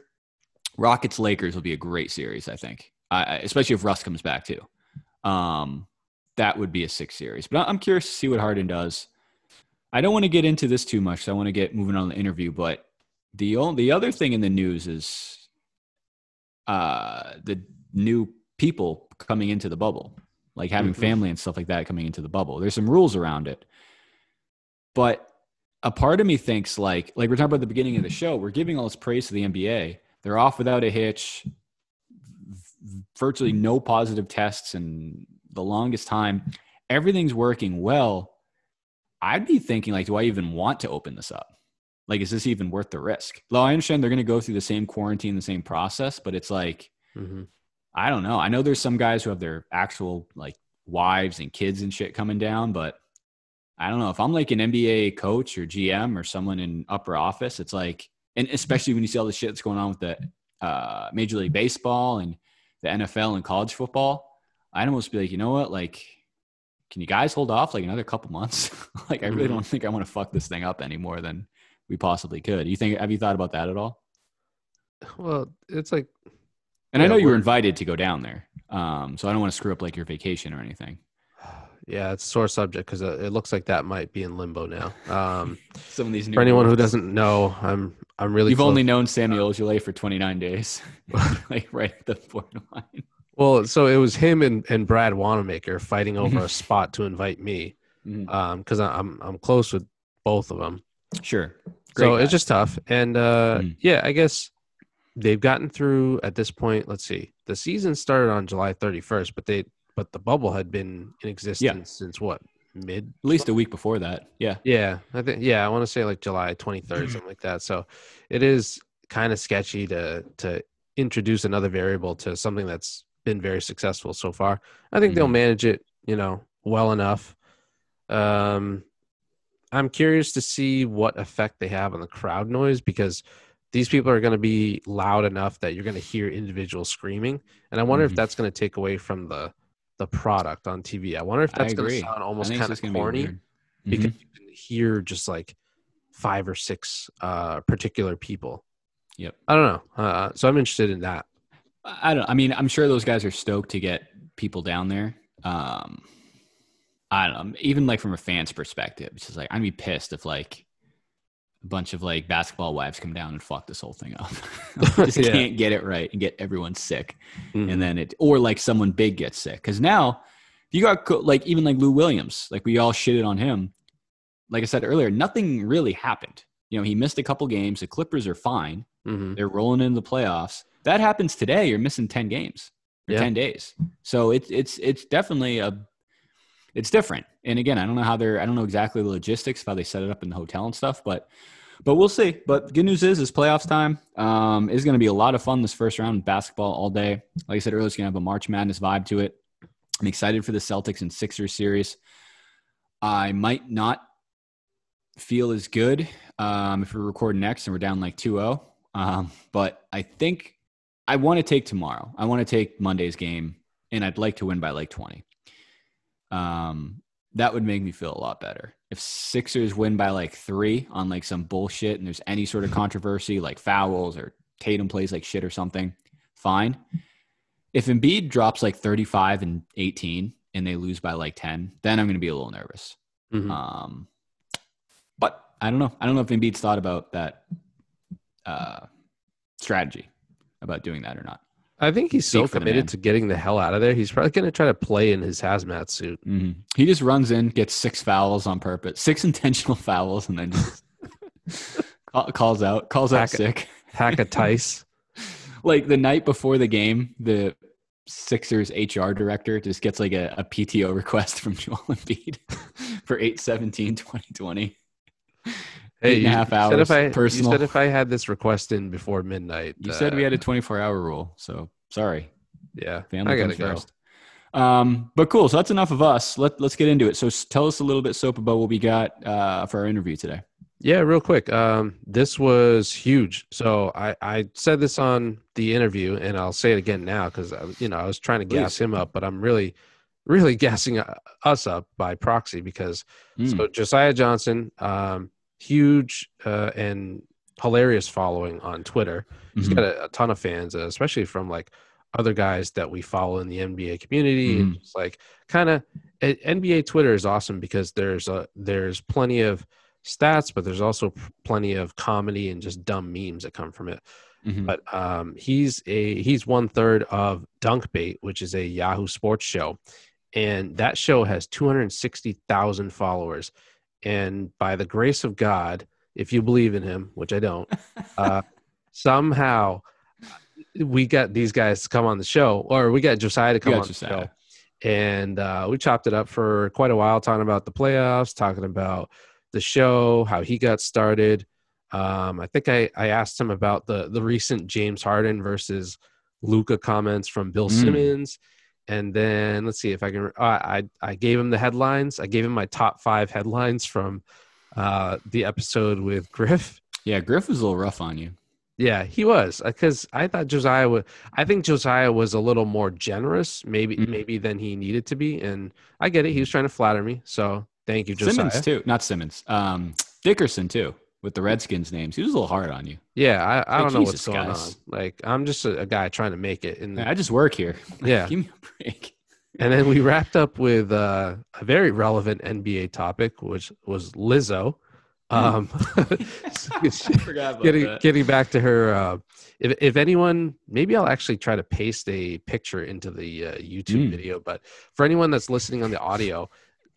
Rockets Lakers will be a great series, I think. Especially if Russ comes back too. That would be a 6 series. But I'm curious to see what Harden does. I don't want to get into this too much, so I want to get moving on the interview. But the other thing in the news is the new people coming into the bubble, like having family and stuff like that coming into the bubble. There's some rules around it. But a part of me thinks, like we're talking about at the beginning of the show, we're giving all this praise to the NBA. They're off without a hitch, virtually no positive tests in the longest time. Everything's working well. I'd be thinking, like, do I even want to open this up? Like, is this even worth the risk? Well, I understand they're going to go through the same quarantine, the same process, but it's like, I don't know. I know there's some guys who have their actual, like, wives and kids and shit coming down, but I don't know. If I'm like an NBA coach or GM or someone in upper office, it's like, and especially when you see all the shit that's going on with the Major League Baseball and the NFL and college football, I'd almost be like, you know what? Like, can you guys hold off like another couple months? Like, I really don't think I want to fuck this thing up any more than we possibly could. Have you thought about that at all? Well, it's like, and I know you were invited to go down there. So I don't want to screw up like your vacation or anything. Yeah, it's a sore subject because it looks like that might be in limbo now. Some of these new for anyone who doesn't know, I'm really. You've only known Sammy Ojeleye for 29 days, like right at the borderline. Well, so it was him and Brad Wanamaker fighting over a spot to invite me because I'm close with both of them. Sure. Great so guy. It's just tough, and yeah, I guess they've gotten through at this point. Let's see, the season started on July 31st, but the bubble had been in existence since what, mid? At least a week before that. Yeah. Yeah. I want to say like July 23rd, something like that. So it is kind of sketchy to introduce another variable to something that's been very successful so far. I think they'll manage it, well enough. I'm curious to see what effect they have on the crowd noise, because these people are going to be loud enough that you're going to hear individual screaming. And I wonder if that's going to take away from the product on TV. I wonder if that's going to sound almost kind of corny because you can hear just like 5 or 6 particular people. Yep. I don't know. So I'm interested in that. I'm sure those guys are stoked to get people down there. I don't know. Even like from a fan's perspective, it's just like, I'd be pissed if like a bunch of like basketball wives come down and fuck this whole thing up. Just can't get it right and get everyone sick. And then or like someone big gets sick. Cause now you got like, even like Lou Williams, like we all shitted on him. Like I said earlier, nothing really happened. He missed a couple games. The Clippers are fine. They're rolling into the playoffs. That happens today. You're missing 10 games or 10 days. So it's definitely it's different. And again, I don't know exactly the logistics of how they set it up in the hotel and stuff, but we'll see. But good news is it's playoffs time. It's going to be a lot of fun this first round of basketball all day. Like I said earlier, it's going to have a March Madness vibe to it. I'm excited for the Celtics and Sixers series. I might not feel as good if we're recording next and we're down like 2-0. But I think I want to take tomorrow. I want to take Monday's game, and I'd like to win by like 20. That would make me feel a lot better. If Sixers win by like 3 on like some bullshit and there's any sort of controversy, like fouls or Tatum plays like shit or something, fine. If Embiid drops like 35 and 18 and they lose by like 10, then I'm going to be a little nervous. But I don't know. I don't know if Embiid's thought about that strategy about doing that or not. I think he's so committed to getting the hell out of there. He's probably going to try to play in his hazmat suit. He just runs in, gets 6 fouls on purpose, 6 intentional fouls, and then just calls out sick. Hack a Tice. Like the night before the game, the Sixers HR director just gets like a PTO request from Joel Embiid for 8/17/2020. Hey, 8.5 hours. You said if I had this request in before midnight. You said we had a 24-hour rule, so sorry. Yeah, family comes first. But cool, so that's enough of us. Let's get into it. So tell us a little bit, Soap, about what we got for our interview today. Yeah, real quick. This was huge. So I said this on the interview, and I'll say it again now because I was trying to gas him up, but I'm really – really gassing us up by proxy because so Josiah Johnson, huge and hilarious following on Twitter. He's got a ton of fans, especially from like other guys that we follow in the NBA community. And just like kind of NBA Twitter is awesome because there's plenty of stats, but there's also plenty of comedy and just dumb memes that come from it. But he's 1/3 of Dunk Bait, which is a Yahoo Sports show. And that show has 260,000 followers. And by the grace of God, if you believe in him, which I don't, somehow we got these guys to come on the show, or we got Josiah to come on the show. And we chopped it up for quite a while, talking about the playoffs, talking about the show, how he got started. I think I asked him about the recent James Harden versus Luka comments from Bill Simmons. And then let's see if I can I gave him the headlines. I gave him my top 5 headlines from the episode with Griff. Yeah, Griff was a little rough on you. Yeah, he was, because I thought Josiah was a little more generous, maybe than he needed to be. And I get it. He was trying to flatter me. So thank you, Josiah. Simmons too. Not Simmons. Dickerson too, with the Redskins names. He was a little hard on you. Yeah, I don't know what's going on. Like, I'm just a guy trying to make it. And I just work here. Yeah. Give me a break. And then we wrapped up with a very relevant NBA topic, which was Lizzo. Getting back to her, if anyone, maybe I'll actually try to paste a picture into the YouTube video, but for anyone that's listening on the audio,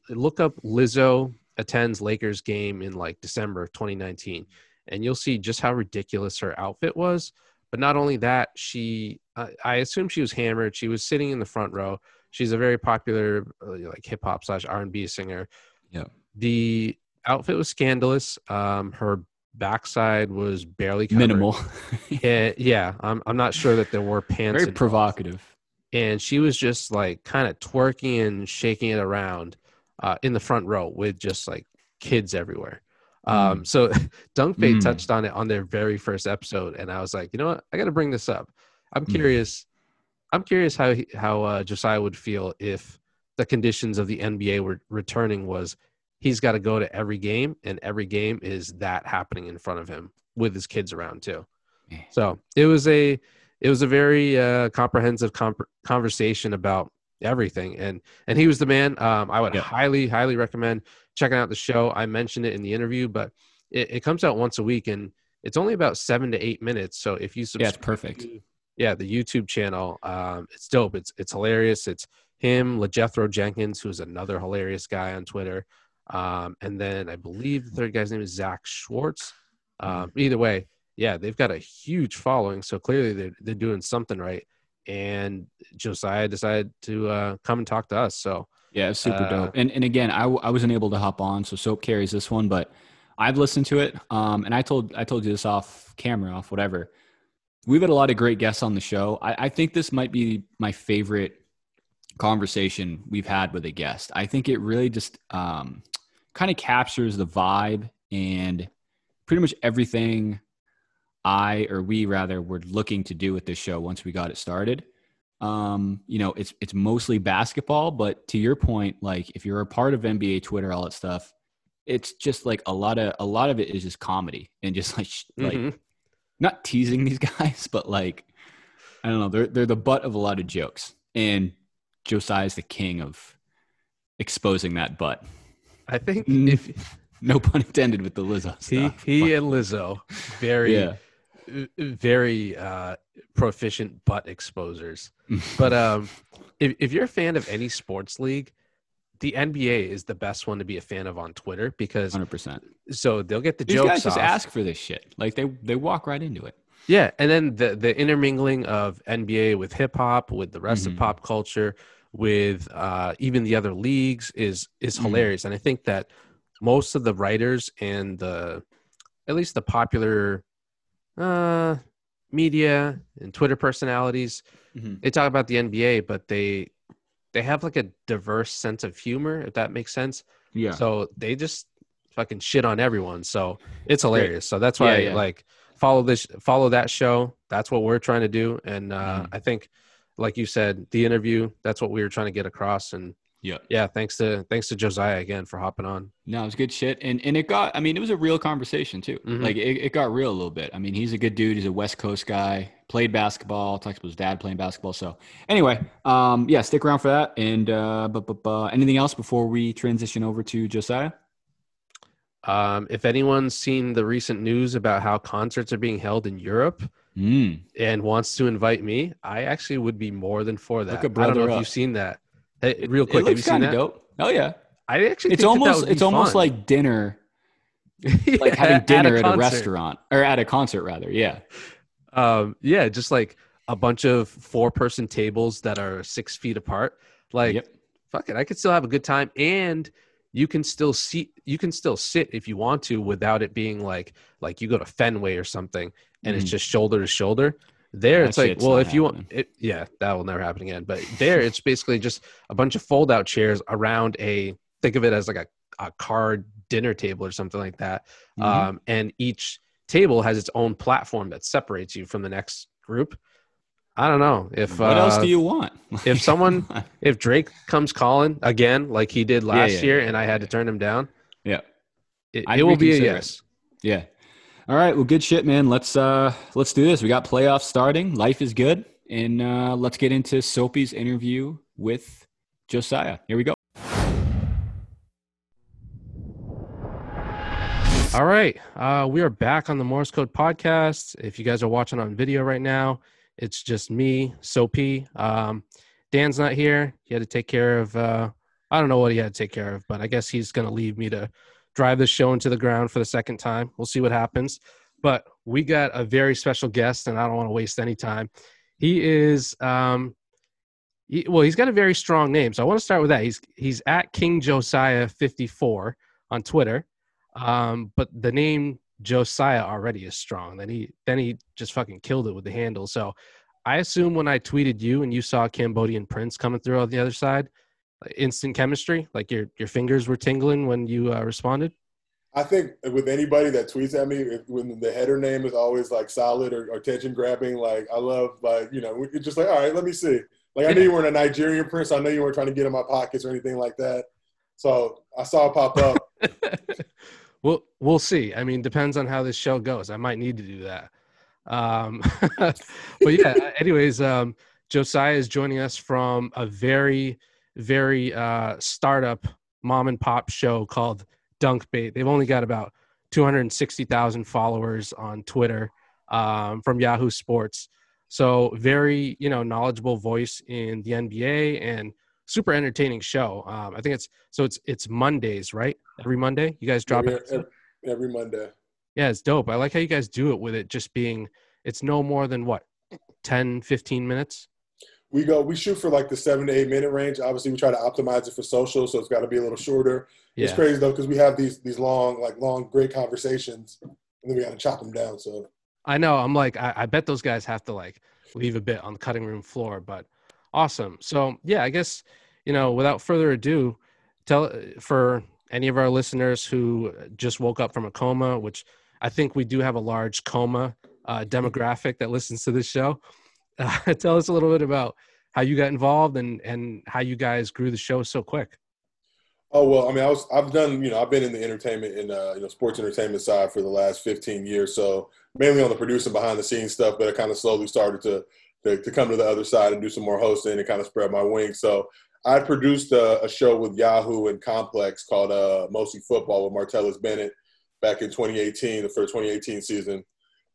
look up Lizzo attends Lakers game in like December of 2019. And you'll see just how ridiculous her outfit was. But not only that, she, I assume she was hammered. She was sitting in the front row. She's a very popular like hip hop / R&B singer. Yeah. The outfit was scandalous. Her backside was barely covered. Minimal. I'm not sure that there were pants. Very provocative. And she was just like kind of twerking and shaking it around in the front row with just like kids everywhere. So Dunk Bait touched on it on their very first episode, and I was like, you know what, I got to bring this up. I'm curious. I'm curious how Josiah would feel if the conditions of the NBA were returning was. He's got to go to every game, and every game is that happening in front of him with his kids around too. So it was a very comprehensive conversation about everything, and he was the man. I would highly recommend checking out the show. I mentioned it in the interview, but it comes out once a week, and it's only about 7 to 8 minutes. So if you subscribe, it's perfect. To the YouTube channel, it's dope. It's hilarious. It's him, LeJethro Jenkins, who's another hilarious guy on Twitter. And then I believe the third guy's name is Zach Schwartz. Either way, they've got a huge following, so clearly they're doing something right. And Josiah decided to come and talk to us. So yeah, it's super dope. And again, I wasn't able to hop on, so Soap carries this one, but I've listened to it. And I told you this off camera, off whatever. We've had a lot of great guests on the show. I think this might be my favorite conversation we've had with a guest. I think it really just kind of captures the vibe and pretty much everything we were looking to do with this show once we got it started. It's mostly basketball, but to your point, like if you're a part of NBA Twitter, all that stuff, it's just like a lot of it is just comedy and just like, like not teasing these guys, but like, I don't know, they're the butt of a lot of jokes, and Josiah is the king of exposing that butt. I think no pun intended with the Lizzo stuff. He and Lizzo, very proficient butt exposers. But if you're a fan of any sports league, the NBA is the best one to be a fan of on Twitter, because 100%. So they'll get the jokes off. These guys just ask for this shit. Like they walk right into it. Yeah, and then the intermingling of NBA with hip hop, with the rest of pop culture, with even the other leagues is hilarious. And I think that most of the writers and at least the popular media and Twitter personalities, they talk about the NBA, but they have like a diverse sense of humor, if that makes sense. Yeah. So they just fucking shit on everyone. So it's hilarious. So that's why follow that show. That's what we're trying to do. And I think, like you said, the interview, that's what we were trying to get across. And thanks to Josiah again for hopping on. No, it was good shit. And it got, I mean, it was a real conversation too. Like it got real a little bit. I mean, he's a good dude. He's a West Coast guy, played basketball, talked about his dad playing basketball. So anyway, stick around for that. And anything else before we transition over to Josiah? If anyone's seen the recent news about how concerts are being held in Europe and wants to invite me, I actually would be more than for that. I don't know if you've seen that. Hey, real quick, have you seen that? Dope. Oh yeah. I actually it's think almost that would be it's fun. Almost like dinner, yeah, like having dinner at a restaurant or at a concert rather. Yeah, yeah, just like a bunch of 4-person tables that are 6 feet apart. Like, yep. Fuck it, I could still have a good time, and you can still see, you can still sit if you want to, without it being like you go to Fenway or something, and it's just shoulder to shoulder. There, yeah, it's like, well, if you want it, yeah, that will never happen again. But there, it's basically just a bunch of fold out chairs around a, think of it as like a card dinner table or something like that. Mm-hmm. And each table has its own platform that separates you from the next group. I don't know if what else do you want? If someone, if Drake comes calling again, like he did last year, and I had to turn him down, it will be a yes. Yeah. All right. Well, good shit, man. Let's do this. We got playoffs starting. Life is good. And let's get into Soapy's interview with Josiah. Here we go. All right. We are back on the Morse Code Podcast. If you guys are watching on video right now, it's just me, Soapy. Dan's not here. He had to take care of, I don't know what he had to take care of, but I guess he's going to leave me to drive the show into the ground for the second time. We'll see what happens. But we got a very special guest, and I don't want to waste any time. He is, he's got a very strong name, so I want to start with that. He's at King Josiah 54 on Twitter, but the name Josiah already is strong. Then he just fucking killed it with the handle. So I assume when I tweeted you and you saw Cambodian Prince coming through on the other side, instant chemistry, like your fingers were tingling when you responded? I think with anybody that tweets at me, when the header name is always like solid or attention grabbing, like I love, like, you know, it's just like, all right, let me see. Like I knew you weren't a Nigerian prince. I know you weren't trying to get in my pockets or anything like that. So I saw it pop up. We'll see. I mean, depends on how this show goes. I might need to do that. But yeah, anyways, Josiah is joining us from a very – very startup mom and pop show called Dunk Bait. They've only got about 260,000 followers on Twitter from Yahoo Sports. So very, knowledgeable voice in the NBA and super entertaining show. I think it's Mondays, right? Every Monday you guys drop it. Every Monday. Yeah, it's dope. I like how you guys do it with it just being, it's no more than what, 10, 15 minutes? We shoot for like the 7 to 8 minute range. Obviously, we try to optimize it for social, so it's got to be a little shorter. Yeah. It's crazy though, because we have these long, great conversations, and then we got to chop them down. So I know, I'm like, I bet those guys have to like leave a bit on the cutting room floor, but awesome. So yeah, I guess, without further ado, tell for any of our listeners who just woke up from a coma, which I think we do have a large coma demographic that listens to this show. Tell us a little bit about how you got involved and how you guys grew the show so quick. Oh, well, I mean, I've been in the entertainment and, sports entertainment side for the last 15 years. So mainly on the producing behind the scenes stuff, but I kind of slowly started to come to the other side and do some more hosting and kind of spread my wings. So I produced a show with Yahoo and Complex called Mostly Football with Martellus Bennett back in 2018, the first 2018 season.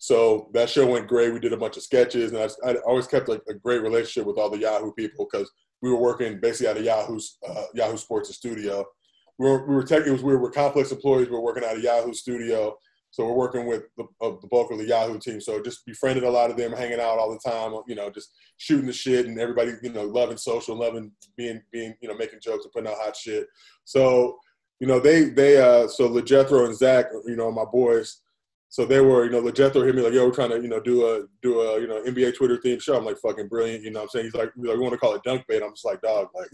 So that show went great. We did a bunch of sketches, and I always kept like a great relationship with all the Yahoo people because we were working basically out of Yahoo's Yahoo Sports' studio. We were Complex employees. We were working out of Yahoo studio, so we're working with the bulk of the Yahoo team. So just befriended a lot of them, hanging out all the time, just shooting the shit, and everybody, loving social, loving being, making jokes and putting out hot shit. So they LeJethro and Zach, my boys. So they were, LeJethro hit me like, yo, we're trying to, do a NBA Twitter themed show. I'm like, fucking brilliant. You know what I'm saying? He's like, we want to call it Dunk Bait. I'm just like, dog, like,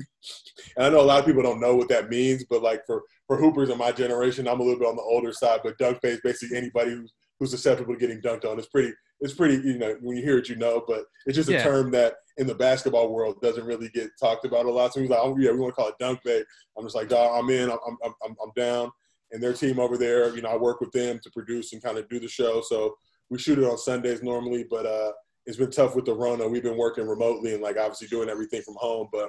and I know a lot of people don't know what that means, but like for hoopers in my generation, I'm a little bit on the older side, but Dunk Bait is basically anybody who's susceptible to getting dunked on. It's pretty, when you hear it, but it's just a term that in the basketball world doesn't really get talked about a lot. So he's like, oh yeah, we want to call it Dunk Bait. I'm just like, dog, I'm in, I'm down. And their team over there, I work with them to produce and kind of do the show. So we shoot it on Sundays normally, but it's been tough with the Rona. We've been working remotely and like obviously doing everything from home. But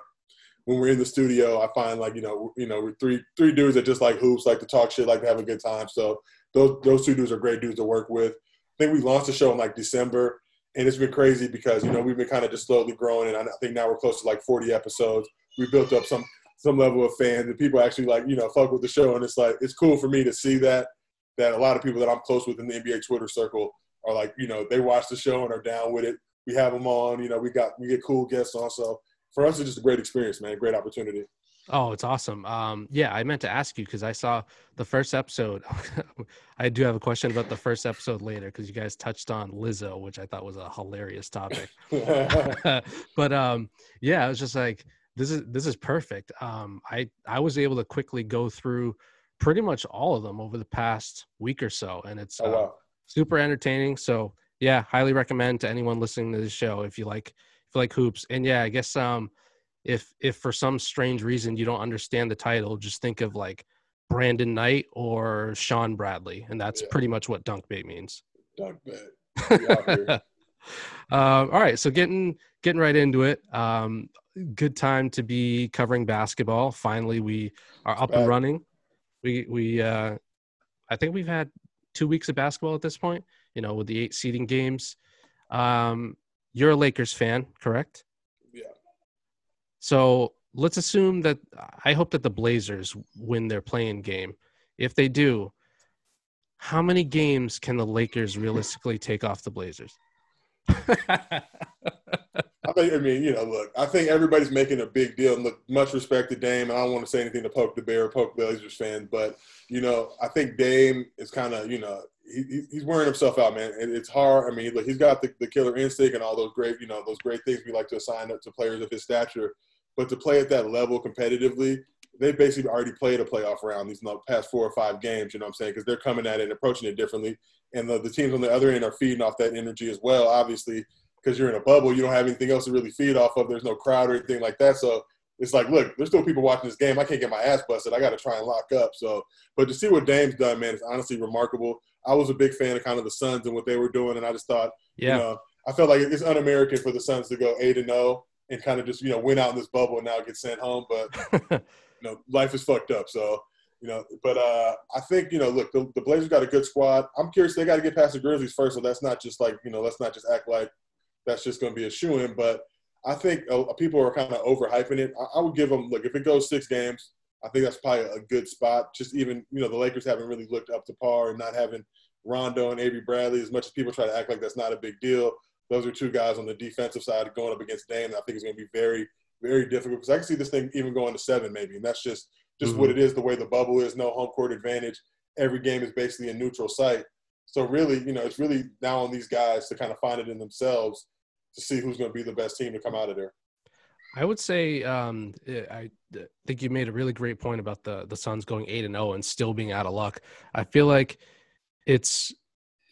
when we're in the studio, I find like, we're three dudes that just like hoops, like to talk shit, like to have a good time. So those two dudes are great dudes to work with. I think we launched the show in like December, and it's been crazy because, we've been kind of just slowly growing. And I think now we're close to like 40 episodes. We built up some some level of fans and people actually like, you know, fuck with the show. And it's like, it's cool for me to see that a lot of people that I'm close with in the NBA Twitter circle are like, you know, they watch the show and are down with it. We have them on, you know, we get cool guests on. So for us, it's just a great experience, man. Great opportunity. Oh, it's awesome. Yeah, I meant to ask you because I saw the first episode. I do have a question about the first episode later because you guys touched on Lizzo, which I thought was a hilarious topic. But yeah, I was just like, this is perfect. I was able to quickly go through pretty much all of them over the past week or so, and it's super entertaining. So yeah, highly recommend to anyone listening to this show if you like hoops. And yeah, I guess If for some strange reason you don't understand the title, just think of like Brandon Knight or Sean Bradley, and that's pretty much what Dunk Bait means. Dunk Bait. All right, so getting right into it. Good time to be covering basketball. Finally, we are up and running. We I think we've had 2 weeks of basketball at this point. You know, with the 8 seeding games. You're a Lakers fan, correct? So let's assume that I hope that the Blazers win their play-in game. If they do, how many games can the Lakers realistically take off the Blazers? I think everybody's making a big deal. And look, much respect to Dame, and I don't want to say anything to poke the bear or poke Blazers fans, but, you know, I think Dame is kind of, you know, he's wearing himself out, man. It's hard. I mean, look, he's got the killer instinct and all those great, you know, those great things we like to assign to players of his stature. But to play at that level competitively, they basically already played a playoff round these past 4 or 5 games, you know what I'm saying, because they're coming at it and approaching it differently. And the teams on the other end are feeding off that energy as well, obviously, because you're in a bubble. You don't have anything else to really feed off of. There's no crowd or anything like that. So it's like, look, there's still people watching this game. I can't get my ass busted. I got to try and lock up. So, but to see what Dame's done, man, is honestly remarkable. I was a big fan of kind of the Suns and what they were doing, and I just thought, you know, I felt like it's un-American for the Suns to go 8-0 and kind of just, you know, win out in this bubble and now get sent home. But, you know, life is fucked up. So, you know, but I think, you know, look, the Blazers got a good squad. I'm curious. They got to get past the Grizzlies first, so that's not just like, you know, let's not just act like that's just going to be a shoo-in. But I think people are kind of overhyping it. I would give them, look, if it goes 6 games, I think that's probably a good spot. Just even, you know, the Lakers haven't really looked up to par and not having Rondo and Avery Bradley, as much as people try to act like that's not a big deal. Those are 2 guys on the defensive side going up against Dame, and I think it's going to be very, very difficult because I can see this thing even going to 7 maybe, and that's just what it is, the way the bubble is, no home court advantage. Every game is basically a neutral site. So really, you know, it's really now on these guys to kind of find it in themselves to see who's going to be the best team to come out of there. I would say I think you made a really great point about the Suns going 8-0 and still being out of luck. I feel like this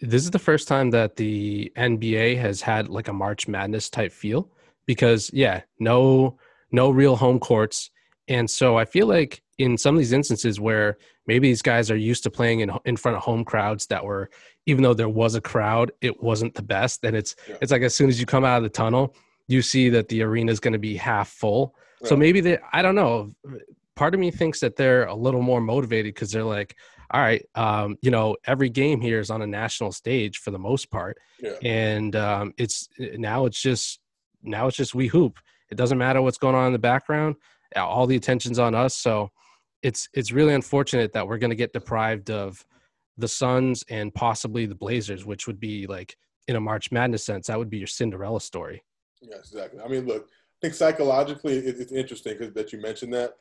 is the first time that the NBA has had like a March Madness type feel because, yeah, no real home courts. And so I feel like in some of these instances where maybe these guys are used to playing in front of home crowds that were, even though there was a crowd, it wasn't the best. And it's like as soon as you come out of the tunnel, you see that the arena is going to be half full. Right. So maybe I don't know. Part of me thinks that they're a little more motivated because they're like, all right, you know, every game here is on a national stage for the most part. Yeah. And it's just we hoop. It doesn't matter what's going on in the background. All the attention's on us. So it's really unfortunate that we're going to get deprived of the Suns and possibly the Blazers, which would be like in a March Madness sense, that would be your Cinderella story. Yes, exactly. I mean, look, I think psychologically it's interesting that you mentioned that.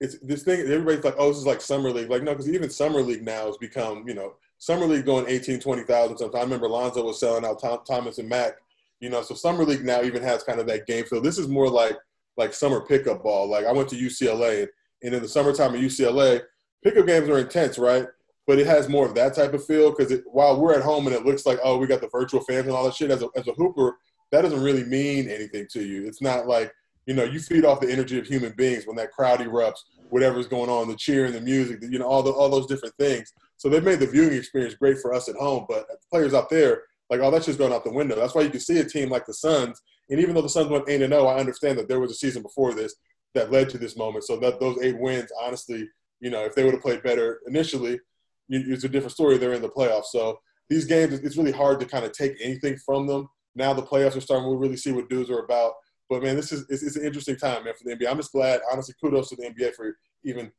It's this thing, everybody's like, oh, this is like Summer League. Like, no, because even Summer League now has become, you know, Summer League going 18, 20,000 sometimes. I remember Lonzo was selling out Thomas and Mack, you know, so Summer League now even has kind of that game feel. This is more like summer pickup ball. Like, I went to UCLA, and in the summertime at UCLA, pickup games are intense, right? But it has more of that type of feel because while we're at home and it looks like, oh, we got the virtual fans and all that shit, as a hooper, that doesn't really mean anything to you. It's not like, you know, you feed off the energy of human beings when that crowd erupts, whatever's going on, the cheering, the music, you know, all those different things. So they've made the viewing experience great for us at home, but the players out there, like, oh, that's just going out the window. That's why you can see a team like the Suns, and even though the Suns went 8-0, I understand that there was a season before this that led to this moment. So that those 8 wins, honestly, you know, if they would have played better initially, it's a different story. They're in the playoffs. So these games, it's really hard to kind of take anything from them. Now the playoffs are starting. We'll really see what dudes are about. But, man, it's an interesting time, man, for the NBA. I'm just glad, honestly, kudos to the NBA for even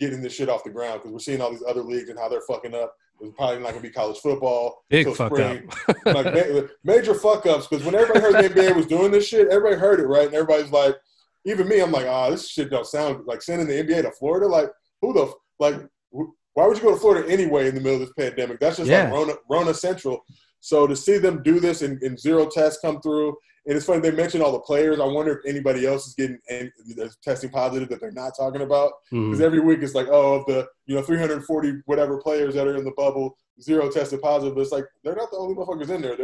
getting this shit off the ground, because we're seeing all these other leagues and how they're fucking up. It's probably not going to be college football. Big fuck spring. Up. Like, major fuck-ups, because when everybody heard the NBA was doing this shit, everybody heard it, right? And everybody's like, even me, I'm like, this shit don't sound like sending the NBA to Florida. Like, who the – like, why would you go to Florida anyway in the middle of this pandemic? That's just like Rona Central. So to see them do this and zero tests come through, and it's funny, they mentioned all the players. I wonder if anybody else is getting testing positive that they're not talking about. Because every week it's like, of the 340 whatever players that are in the bubble, zero tested positive. But it's like they're not the only motherfuckers in there.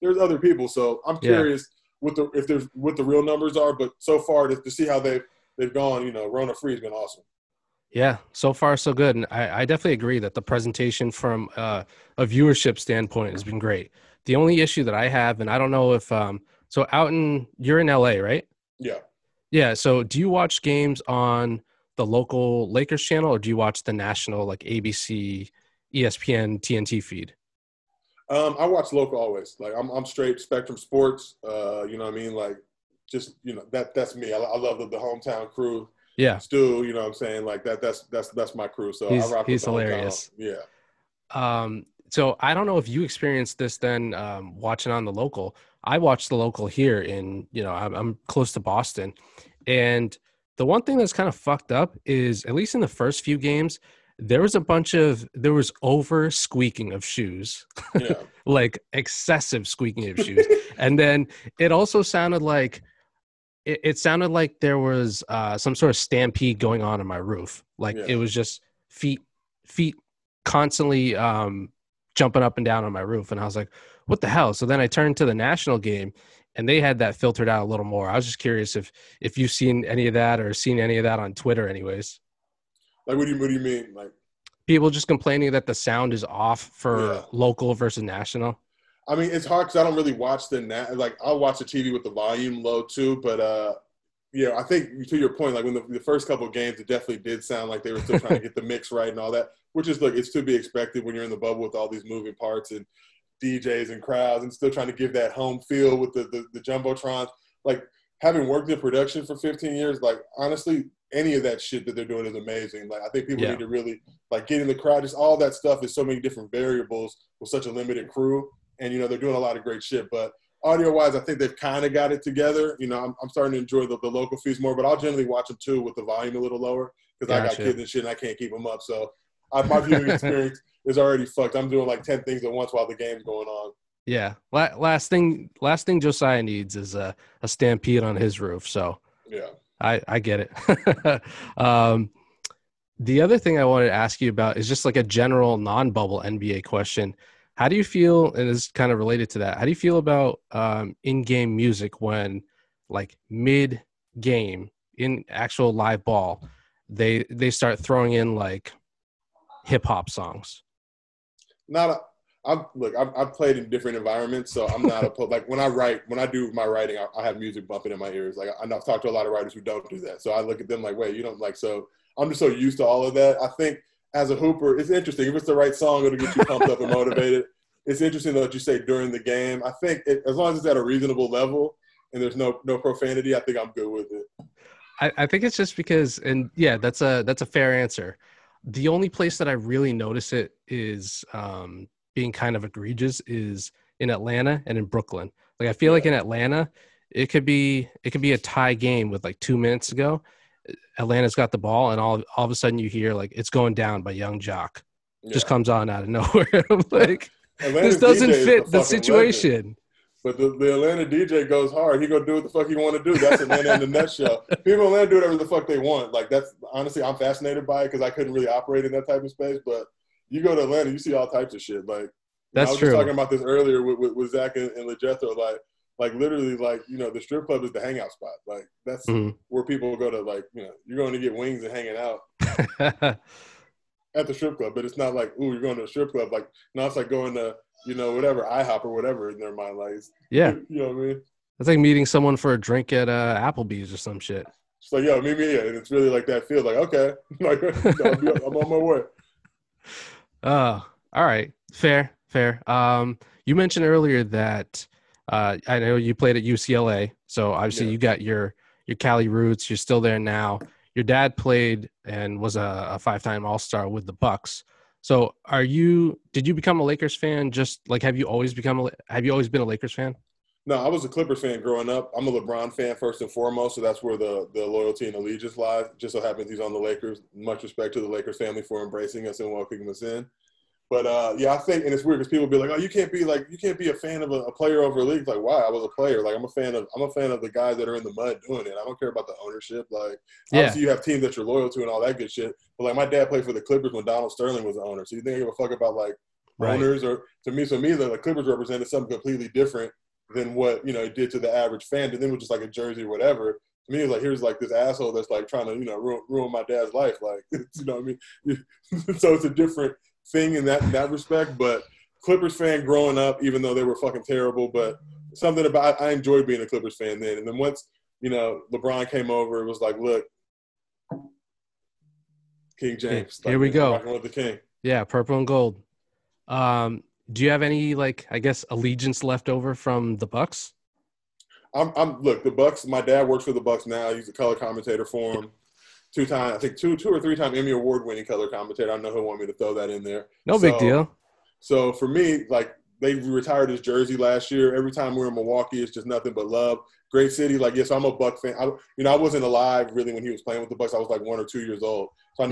There's other people. So I'm curious what the real numbers are. But so far to see how they've gone, Rona free has been awesome. Yeah, so far so good, and I definitely agree that the presentation from a viewership standpoint has been great. The only issue that I have, and I don't know if so out in you're in LA, right? Yeah. So do you watch games on the local Lakers channel, or do you watch the national like ABC, ESPN, TNT feed? I watch local always. Like I'm straight Spectrum Sports. You know what I mean? Like just that's me. I love the hometown crew. Yeah, Stu, you know what I'm saying? Like that's my crew. So I rock with he's hilarious. Yeah. So I don't know if you experienced this then watching on the local. I watched the local here in, I'm close to Boston. And the one thing that's kind of fucked up is, at least in the first few games, there was over squeaking of shoes, like excessive squeaking of shoes. And then it also sounded like, it sounded like there was some sort of stampede going on my roof. Like it was just feet constantly jumping up and down on my roof. And I was like, what the hell? So then I turned to the national game and they had that filtered out a little more. I was just curious if you've seen any of that or seen any of that on Twitter anyways. Like, what do you mean? Like people just complaining that the sound is off for local versus national. I mean, it's hard because I don't really watch the like I'll watch the TV with the volume low too. But I think to your point, like when the first couple of games, it definitely did sound like they were still trying to get the mix right and all that. Which is it's to be expected when you're in the bubble with all these moving parts and DJs and crowds, and still trying to give that home feel with the jumbotron. Like having worked in production for 15 years, like honestly, any of that shit that they're doing is amazing. Like I think people need to really like get in the crowd. Just all that stuff is so many different variables with such a limited crew. And, they're doing a lot of great shit. But audio-wise, I think they've kind of got it together. I'm starting to enjoy the local feeds more. But I'll generally watch them, too, with the volume a little lower because I got kids and shit and I can't keep them up. So my viewing experience is already fucked. I'm doing like 10 things at once while the game's going on. Yeah. Last thing Josiah needs is a stampede on his roof. So, yeah, I get it. The other thing I wanted to ask you about is just like a general non-bubble NBA question. How do you feel, and it's kind of related to that, how do you feel about in-game music when, like, mid-game, in actual live ball, they start throwing in, like, hip-hop songs? I've played in different environments, so I'm not a – like, when I do my writing, I have music bumping in my ears. Like, I've talked to a lot of writers who don't do that. So I look at them like, wait, you don't – like, so I'm just so used to all of that. I think – as a hooper, it's interesting. If it's the right song, it'll get you pumped up and motivated. It's interesting, though, that you say during the game. I think as long as it's at a reasonable level and there's no profanity, I think I'm good with it. I think it's just because – and, yeah, that's a fair answer. The only place that I really notice it is being kind of egregious is in Atlanta and in Brooklyn. Like I feel like in Atlanta, it could be a tie game with like 2 minutes to go. Atlanta's got the ball, and all of a sudden you hear like "It's Going Down" by Young Jock, just comes on out of nowhere. I'm like, Atlanta's this doesn't DJ fit the situation. Legend. But the Atlanta DJ goes hard. He gonna do what the fuck he want to do. That's Atlanta in the nutshell. People in Atlanta do whatever the fuck they want. Like that's honestly, I'm fascinated by it because I couldn't really operate in that type of space. But you go to Atlanta, you see all types of shit. Like that's true. I was just talking about this earlier with Zach and LeJethro. Like literally, like, the strip club is the hangout spot. Like that's where people go to, like, you're going to get wings and hanging out at the strip club. But it's not like, ooh, you're going to a strip club. Like, no, it's like going to, whatever, IHOP or whatever in their mind. Like, you know what I mean? It's like meeting someone for a drink at Applebee's or some shit. It's like, yo, meet me here. And it's really like that feel. Like, okay, like I'm on my way. All right. Fair. You mentioned earlier that I know you played at UCLA So obviously you got your Cali roots. You're still there now. Your dad played and was a 5-time All-Star with the Bucks. So did you become a Lakers fan? Just like, have you always been a Lakers fan? No, I was a Clippers fan growing up. I'm a LeBron fan first and foremost, so that's where the loyalty and allegiance lies. Just so happens he's on the Lakers. Much respect to the Lakers family for embracing us and welcoming us in. But I think, and it's weird because people be like, "Oh, you can't be a fan of a player over a league." It's like, why? I was a player. Like, I'm a fan of the guys that are in the mud doing it. I don't care about the ownership. Like, obviously you have teams that you're loyal to and all that good shit. But like, my dad played for the Clippers when Donald Sterling was the owner. So you think I give a fuck about like owners or to me, the Clippers represented something completely different than what it did to the average fan. And then with just like a jersey or whatever. To me, it was like, here's like this asshole that's like trying to ruin my dad's life. Like, you know what I mean? So it's a different thing in that respect, but Clippers fan growing up, even though they were fucking terrible, but something about I enjoyed being a Clippers fan then. And then once LeBron came over, it was like, look, King James. Here we go. Rocking with the King. Yeah, purple and gold. Do you have any allegiance left over from the Bucks? Look, the Bucks. My dad works for the Bucks now. He's a color commentator for him. Two or three-time Emmy award-winning color commentator. I know he'll want me to throw that in there. No big deal. So for me, they retired his jersey last year. Every time we're in Milwaukee, it's just nothing but love. Great city. I'm a Buck fan. I wasn't alive really when he was playing with the Bucks. I was 1 or 2 years old. So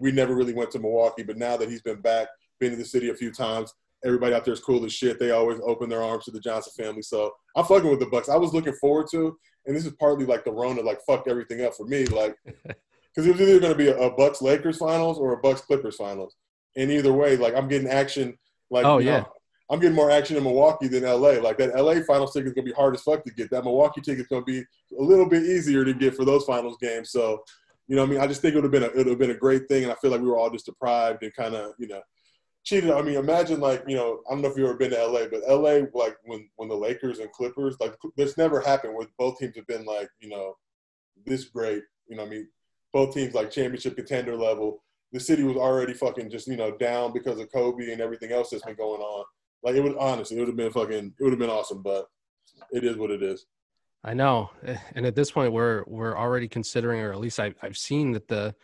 we never really went to Milwaukee. But now that he's been back, been to the city a few times, everybody out there is cool as shit. They always open their arms to the Johnson family. So I'm fucking with the Bucks. I was looking forward to, and this is partly the Rona fucked everything up for me. Because it was either going to be a Bucks-Lakers finals or a Bucks-Clippers finals. And either way, I'm getting action. I'm getting more action in Milwaukee than L.A. That L.A. finals ticket is going to be hard as fuck to get. That Milwaukee ticket is going to be a little bit easier to get for those finals games. So, I just think it would have been a great thing. And I feel like we were all just deprived and kind of, cheated. I mean, imagine, I don't know if you've ever been to L.A., but L.A., when the Lakers and Clippers, this never happened where both teams have been, this great, both teams championship contender level. The city was already fucking just, down because of Kobe and everything else that's been going on. It would have been awesome, but it is what it is. I know. And at this point we're already considering, or at least I've seen that the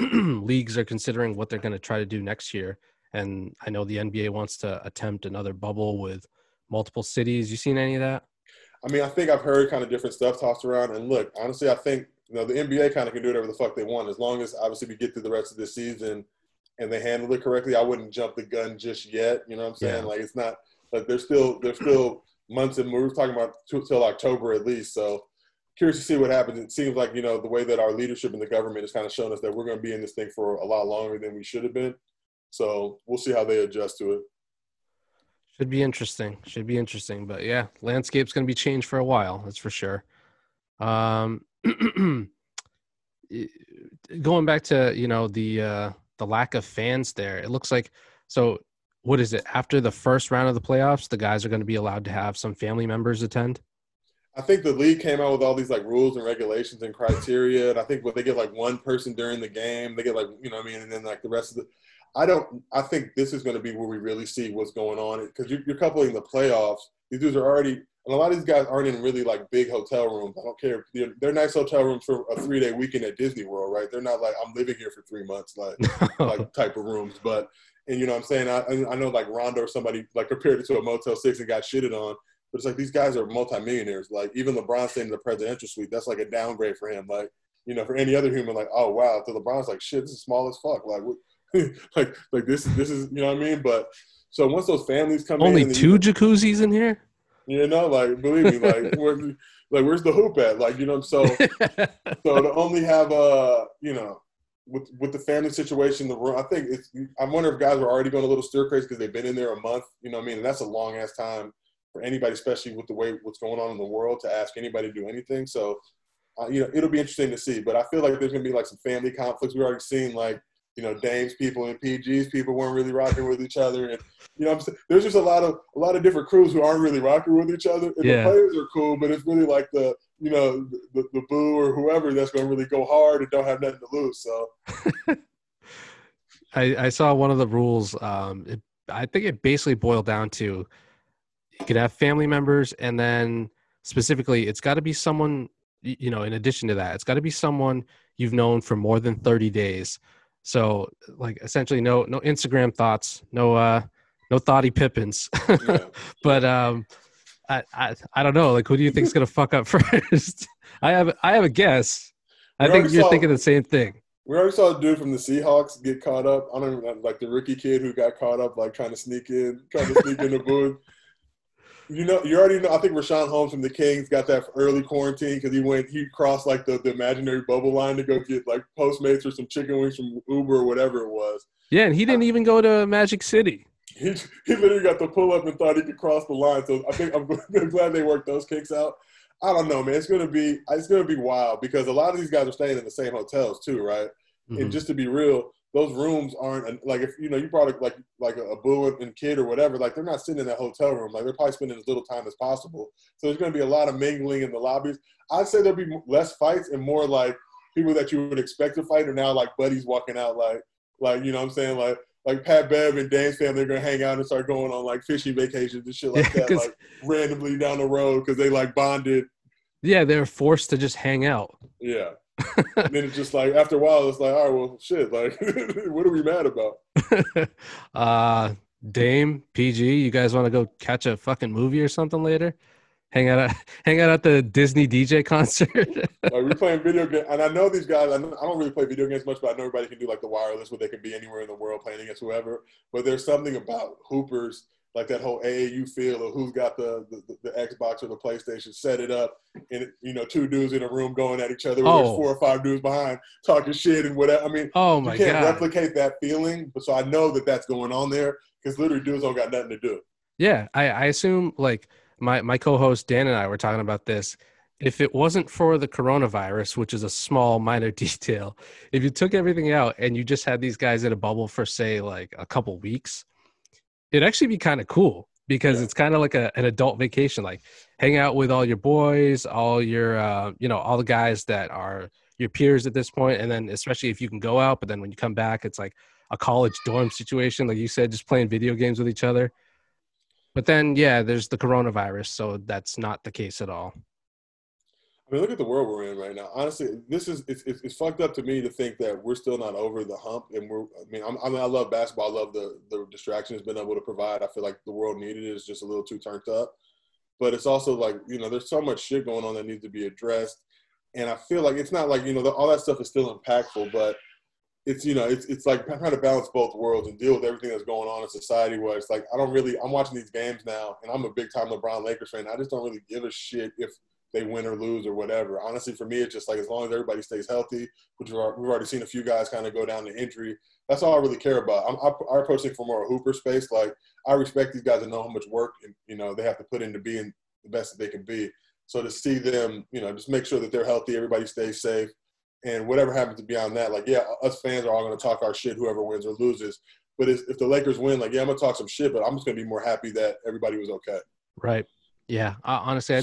leagues are considering what they're going to try to do next year. And I know the NBA wants to attempt another bubble with multiple cities. You seen any of that? I mean, I think I've heard kind of different stuff tossed around. And look, honestly, I think, the NBA kind of can do whatever the fuck they want. As long as, obviously, we get through the rest of the season and they handle it correctly, I wouldn't jump the gun just yet. You know what I'm saying? Yeah. It's not – there's still months and we're talking about till October at least. So, curious to see what happens. It seems like, the way that our leadership in the government has kind of shown us that we're going to be in this thing for a lot longer than we should have been. So, we'll see how they adjust to it. Should be interesting. But, yeah, landscape's going to be changed for a while. That's for sure. Going back to the lack of fans there, it looks like, so what is it, after the first round of the playoffs the guys are going to be allowed to have some family members attend? I think the league came out with all these rules and regulations and criteria, and I think they get one person during the game, they get and then the rest of the I think this is going to be where we really see what's going on, because you're coupling the playoffs. These dudes are already. And a lot of these guys aren't in really, big hotel rooms. I don't care. They're nice hotel rooms for a 3-day weekend at Disney World, right? They're not I'm living here for 3 months, type of rooms. But, and you know what I'm saying? I know, Rondo or somebody, compared it to a Motel 6 and got shitted on. But it's these guys are multimillionaires. Even LeBron staying in the presidential suite, that's, a downgrade for him. For any other human, oh, wow. So LeBron's shit, this is small as fuck. This is, you know what I mean? But, so once those families come in. Only 2 jacuzzis in here? You know, believe me, where's the hoop at? So to only have with the family situation, the room. I think I wonder if guys were already going a little stir crazy because they've been in there a month. You know what I mean? And that's a long ass time for anybody, especially with the way what's going on in the world, to ask anybody to do anything. So, it'll be interesting to see. But I feel there's gonna be some family conflicts. We've already seen Dame's people and PG's people weren't really rocking with each other, and there's just a lot of different crews who aren't really rocking with each other. And the players are cool, but it's really the boo or whoever that's going to really go hard and don't have nothing to lose. So, I saw one of the rules. I think it basically boiled down to you could have family members, and then specifically, it's got to be someone, you know, in addition to that, it's got to be someone you've known for more than 30 days. So like essentially no Instagram thoughts, no thoughty pippins, yeah. But, I don't know. Like, who do you think is going to fuck up first? I have a guess. I think you're thinking the same thing. We already saw a dude from the Seahawks get caught up. I don't even, like the rookie kid who got caught up, like trying to sneak in the booth. You know, you already know. I think Rashawn Holmes from the Kings got that early quarantine because he crossed like the imaginary bubble line to go get like Postmates or some chicken wings from Uber or whatever it was. Yeah, and he didn't even go to Magic City. He literally got the pull-up and thought he could cross the line. So I think I'm glad they worked those kicks out. I don't know, man. It's gonna be wild because a lot of these guys are staying in the same hotels too, right? Mm-hmm. And just to be real, those rooms aren't like, if you know you brought a boo and kid or whatever, like they're not sitting in that hotel room. Like they're probably spending as little time as possible. So there's gonna be a lot of mingling in the lobbies. I'd say there'll be less fights and more like people that you would expect to fight are now like buddies walking out like you know what I'm saying, like Pat Bev and Dan's family are going to hang out and start going on like fishing vacations and shit like that, like randomly down the road because they like bonded. Yeah, they're forced to just hang out. Yeah. And then it's just like after a while, it's like, all right, well, shit, like what are we mad about? Dame, PG, you guys want to go catch a fucking movie or something later? Hang out at the Disney DJ concert. Like we're playing video games. And I know these guys, I don't really play video games much, but I know everybody can do like the wireless where they can be anywhere in the world playing against whoever. But there's something about hoopers, like that whole AAU feel of who's got the Xbox or the PlayStation, set it up. And, you know, two dudes in a room going at each other. There's 4 or 5 dudes behind talking shit and whatever. I mean, you can't replicate that feeling. But so I know that that's going on there because literally dudes don't got nothing to do. Yeah, I assume like – My co-host Dan and I were talking about this. If it wasn't for the coronavirus, which is a small, minor detail, if you took everything out and you just had these guys in a bubble for, say, like a couple weeks, it'd actually be kind of cool because It's kind of like an adult vacation. Like hang out with all your boys, all your, all the guys that are your peers at this point. And then especially if you can go out, but then when you come back, it's like a college dorm situation. Like you said, just playing video games with each other. But then, yeah, there's the coronavirus, so that's not the case at all. I mean, look at the world we're in right now. Honestly, this is it's fucked up to me to think that we're still not over the hump. And I love basketball. I love the distraction it's been able to provide. I feel like the world needed it. It's just a little too turned up. But it's also like, you know, there's so much shit going on that needs to be addressed. And I feel like it's not like, you know, all that stuff is still impactful, but it's, you know, it's like trying to balance both worlds and deal with everything that's going on in society where it's like, I'm watching these games now and I'm a big time LeBron Lakers fan. I just don't really give a shit if they win or lose or whatever. Honestly, for me, it's just like, as long as everybody stays healthy, which we've already seen a few guys kind of go down to injury. That's all I really care about. I approach it from more a hooper space. Like I respect these guys and know how much work, and, you know, they have to put into being the best that they can be. So to see them, you know, just make sure that they're healthy, everybody stays safe. And whatever happens to beyond that, like, yeah, us fans are all going to talk our shit, whoever wins or loses. But if the Lakers win, like, yeah, I'm going to talk some shit, but I'm just going to be more happy that everybody was okay. Right. Yeah. Honestly,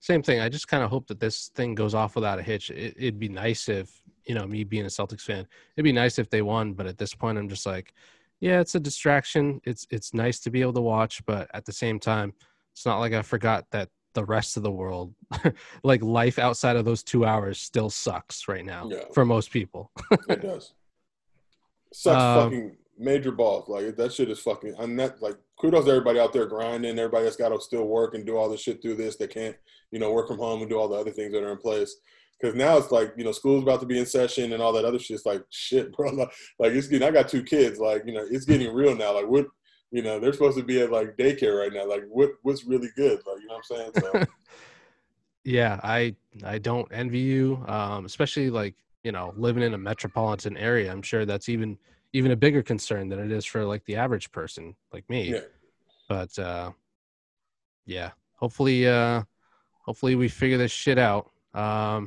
same thing. I just kind of hope that this thing goes off without a hitch. It'd be nice if, you know, me being a Celtics fan, it'd be nice if they won. But at this point, I'm just like, yeah, it's a distraction. It's nice to be able to watch. But at the same time, it's not like I forgot that the rest of the world, like life outside of those 2 hours, still sucks right now for most people. It does. Sucks fucking major balls. Like that shit is fucking. I'm not like kudos to everybody out there grinding. Everybody that's got to still work and do all this shit through this. They can't, you know, work from home and do all the other things that are in place. Because now it's like, you know, school's about to be in session and all that other shit's like shit, bro. Like it's getting. I got 2 kids. Like, you know, it's getting real now. Like what. You know, they're supposed to be at, like, daycare right now. Like, what's really good? Like, you know what I'm saying? So. Yeah, I don't envy you, especially, like, you know, living in a metropolitan area. I'm sure that's even a bigger concern than it is for, like, the average person like me. Yeah. But, yeah, hopefully we figure this shit out. But,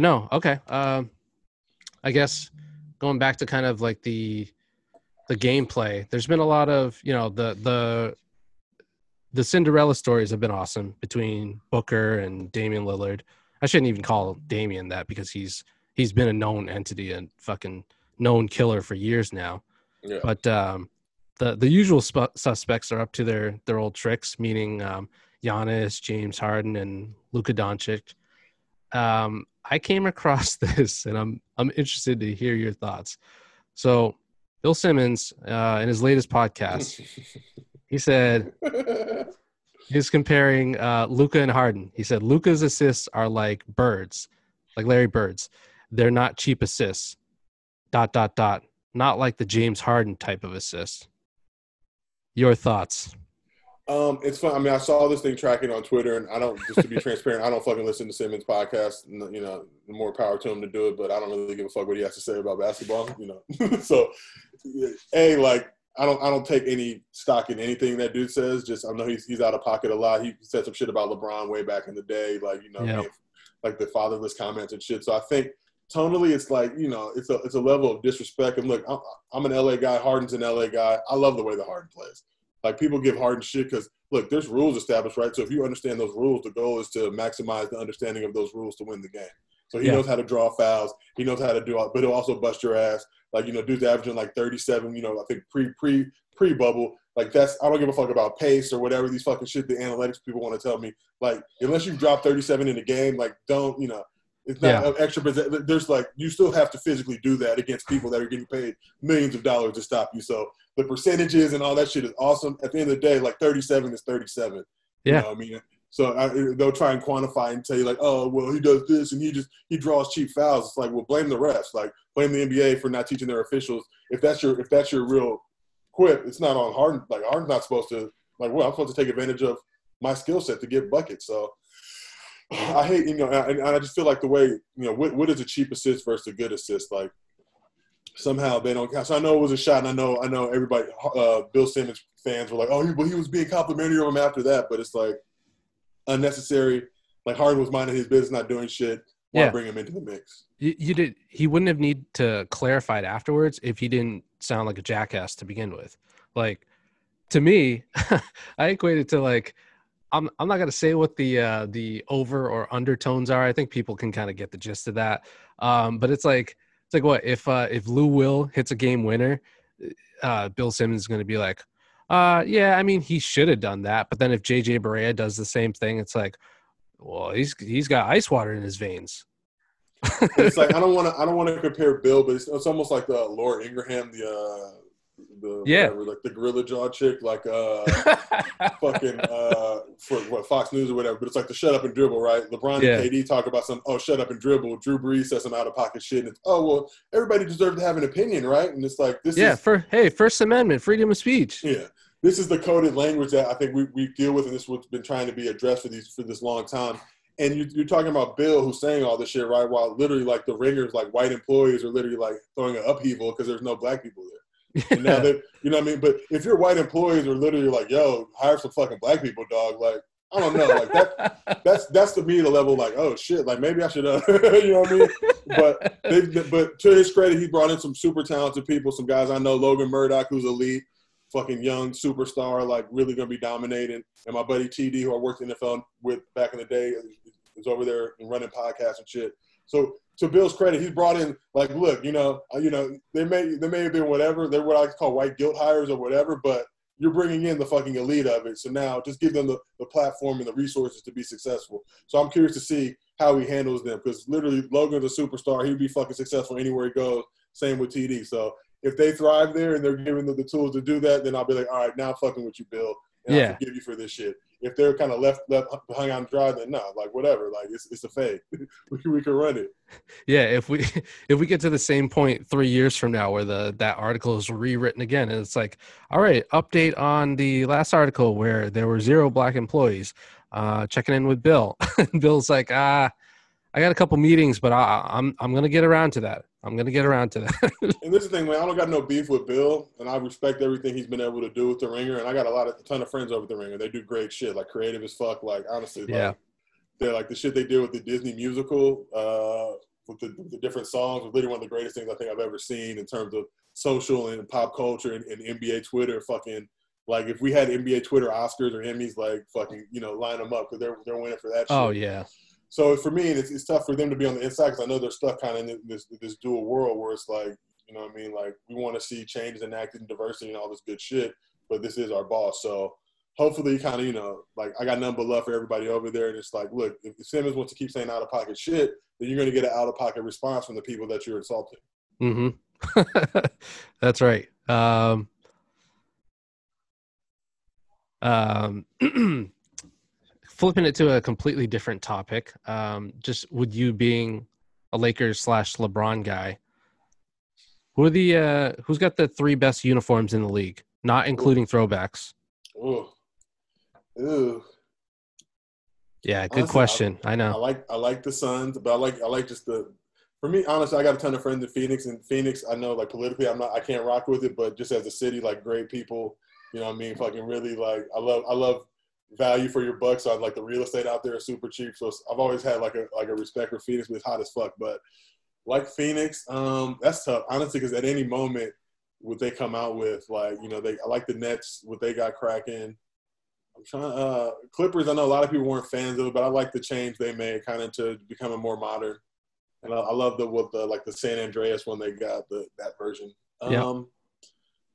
no, okay. I guess going back to kind of, like, the gameplay, there's been a lot of, you know, the Cinderella stories have been awesome between Booker and Damian Lillard. I shouldn't even call Damian that because he's been a known entity and fucking known killer for years now. Yeah. But the usual suspects are up to their old tricks, meaning Giannis, James Harden, and Luka Doncic. I came across this, and I'm interested to hear your thoughts. So Bill Simmons, in his latest podcast, he said he's comparing Luka and Harden. He said, Luka's assists are like birds, like Larry Bird's. They're not cheap assists, ... Not like the James Harden type of assist. Your thoughts? It's fun. I mean, I saw this thing tracking on Twitter, and I don't, just to be transparent, I don't fucking listen to Simmons' podcast. You know, more power to him to do it, but I don't really give a fuck what he has to say about basketball, you know. So, A, like, I don't take any stock in anything that dude says. Just, I know he's out of pocket a lot. He said some shit about LeBron way back in the day, like, you know, yeah, like the fatherless comments and shit. So I think tonally, it's like, you know, it's a level of disrespect. And look, I'm an LA guy. Harden's an LA guy. I love the way that Harden plays. Like, people give Harden shit because, look, there's rules established, right? So if you understand those rules, the goal is to maximize the understanding of those rules to win the game. So he knows how to draw fouls. He knows how to do – but he'll also bust your ass. Like, you know, dude's averaging like 37, you know, I think pre-bubble. Like, that's – I don't give a fuck about pace or whatever these fucking shit the analytics people want to tell me. Like, unless you drop 37 in the game, like, don't, you know – it's not extra. There's like, you still have to physically do that against people that are getting paid millions of dollars to stop you. So the percentages and all that shit is awesome. At the end of the day, like 37 is 37. Yeah. You know what I mean? So they'll try and quantify and tell you like, oh, well, he does this and he draws cheap fouls. It's like, well, blame the refs. Like, blame the NBA for not teaching their officials. If that's your real quip, it's not on Harden. Like, Harden's not supposed to, like, well, I'm supposed to take advantage of my skill set to get buckets. So I hate, you know, and I just feel like the way, you know, what is a cheap assist versus a good assist? Like, somehow they don't count. So I know it was a shot, and I know everybody, Bill Simmons fans were like, oh, well, he was being complimentary of him after that, but it's like unnecessary. Like, Harden was minding his business, not doing shit. Why bring him into the mix? He wouldn't have need to clarify it afterwards if he didn't sound like a jackass to begin with. Like, to me, I equate it to like, I'm not going to say what the over or undertones are. I think people can kind of get the gist of that. But it's like what if Lou Will hits a game winner, Bill Simmons is going to be like, yeah, I mean, he should have done that. But then if JJ Barea does the same thing, it's like, well, he's got ice water in his veins. It's like, I don't want to compare Bill, but it's almost like the Laura Ingraham, whatever, like the gorilla jaw chick, like fucking for what, Fox News or whatever, but it's like the shut up and dribble, right? LeBron and KD talk about some, oh, shut up and dribble. Drew Brees says some out of pocket shit, and it's, oh, well, everybody deserves to have an opinion, right? And it's like, this is First Amendment, freedom of speech. Yeah. This is the coded language that I think we deal with, and this is what's been trying to be addressed for this long time. And you're talking about Bill who's saying all this shit, right? While literally like the ringers, like white employees are literally like throwing an upheaval because there's no black people there. Yeah. And now that, you know what I mean? But if your white employees are literally like, yo, hire some fucking black people, dog, like, I don't know. Like, that's to me the level, like, oh, shit, like, maybe I should, you know what I mean? But to his credit, he brought in some super talented people, some guys I know, Logan Murdoch, who's elite, fucking young superstar, like, really going to be dominating. And my buddy TD, who I worked in the NFL with back in the day, is over there and running podcasts and shit. So to Bill's credit, he's brought in, like, look, you know, they may have been whatever. They're what I call white guilt hires or whatever, but you're bringing in the fucking elite of it. So now just give them the platform and the resources to be successful. So I'm curious to see how he handles them, because literally Logan's a superstar. He'd be fucking successful anywhere he goes. Same with TD. So if they thrive there and they're given the tools to do that, then I'll be like, all right, now I'm fucking with you, Bill. And I forgive you for this shit. If they're kind of left hung out and dry, then no, like, whatever, like, it's a fade. we can run it. Yeah, if we get to the same point 3 years from now where that article is rewritten again, and it's like, all right, update on the last article where there were zero black employees, checking in with Bill. Bill's like, I got a couple meetings, but I'm gonna get around to that. And this is the thing, man. I don't got no beef with Bill, and I respect everything he's been able to do with the Ringer. And I got a ton of friends over the Ringer. They do great shit, like creative as fuck. Like, honestly, like, they're like the shit they did with the Disney musical, with the different songs, was literally one of the greatest things I think I've ever seen in terms of social and pop culture and NBA Twitter. Fucking, like, if we had NBA Twitter Oscars or Emmys, like, fucking, you know, line them up, because they're winning for that shit. Oh yeah. So for me, it's tough for them to be on the inside, because I know they're stuck kind of in this dual world where it's like, you know what I mean? Like, we want to see changes enacted and diversity and all this good shit, but this is our boss. So hopefully kind of, you know, like I got nothing but love for everybody over there. And it's like, look, if Simmons wants to keep saying out-of-pocket shit, then you're going to get an out-of-pocket response from the people that you're insulting. Mm-hmm. That's right. Flipping it to a completely different topic, just with you being a Lakers / LeBron guy, who's got the three best uniforms in the league, not including throwbacks? Ooh. Yeah, good honestly, question. I know. I like the Suns, but I like just the. For me, honestly, I got a ton of friends in Phoenix. And Phoenix, I know, like politically, I can't rock with it, but just as a city, like great people, you know what I mean? Fucking really, like I love value for your buck. So I like the real estate out there is super cheap. So I've always had like a respect for Phoenix, but it's hot as fuck. But like Phoenix, that's tough, honestly, because at any moment, what they come out with, like, you know, I like the Nets, what they got cracking. I'm trying to Clippers, I know a lot of people weren't fans of it, but I like the change they made kind of to becoming more modern. And I love the San Andreas one they got, that version. Fuck.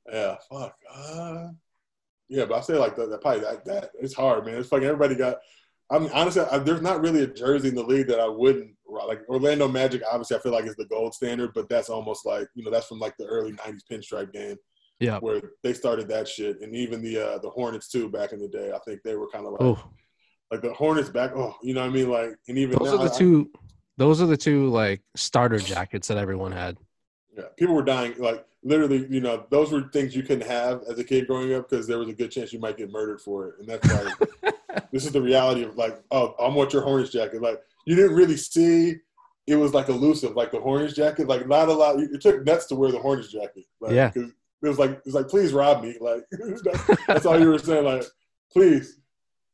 Yeah, but I say like that probably that it's hard, man. It's fucking everybody got – I mean, honestly, there's not really a jersey in the league that I wouldn't – like Orlando Magic, obviously, I feel like is the gold standard, but that's almost like, you know, that's from like the early 90s pinstripe game. Yeah, where they started that shit. And even the Hornets, too, back in the day, I think they were kind of like – like the Hornets back – you know what I mean? Like, and even those now, those are the two, like, starter jackets that everyone had. Yeah, people were dying. Like, literally, you know, those were things you couldn't have as a kid growing up because there was a good chance you might get murdered for it. And that's like – this is the reality of like, oh, I want your Hornets jacket. Like, you didn't really see it was like elusive, like the Hornets jacket. Like not a lot. It took Nets to wear the Hornets jacket. Like, yeah, because it was like please rob me. Like that's all you were saying. Like please.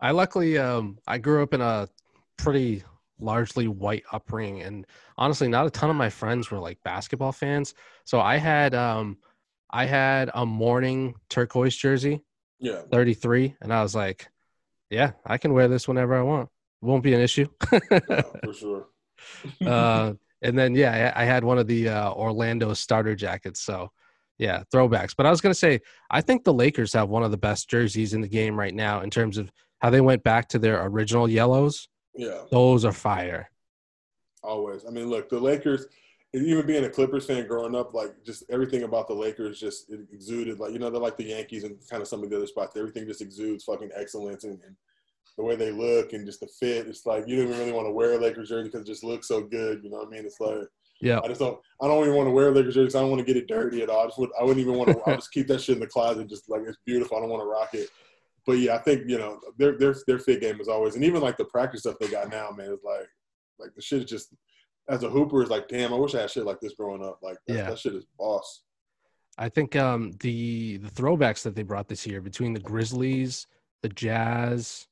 I luckily I grew up in a pretty largely white upbringing, and honestly, not a ton of my friends were like basketball fans. So I had a morning turquoise jersey, 33, and I was like, yeah, I can wear this whenever I want. Won't be an issue. Yeah, for sure. And then, yeah, I had one of the Orlando starter jackets. So, yeah, throwbacks. But I was going to say, I think the Lakers have one of the best jerseys in the game right now in terms of how they went back to their original yellows. Yeah. Those are fire. Always. I mean, look, the Lakers, and even being a Clippers fan growing up, like just everything about the Lakers just it exuded. Like, you know, they're like the Yankees and kind of some of the other spots. Everything just exudes fucking excellence and the way they look and just the fit, it's like you don't even really want to wear a Lakers jersey because it just looks so good. You know what I mean? It's like, yeah, I don't even want to wear a Lakers jersey because I don't want to get it dirty at all. I wouldn't even want to. I just keep that shit in the closet, just like it's beautiful. I don't want to rock it. But yeah, I think you know their fit game is always, and even like the practice stuff they got now, man, it's like the shit is just as a hooper is like, damn, I wish I had shit like this growing up. Like that shit is boss. I think the throwbacks that they brought this year between the Grizzlies, the Jazz.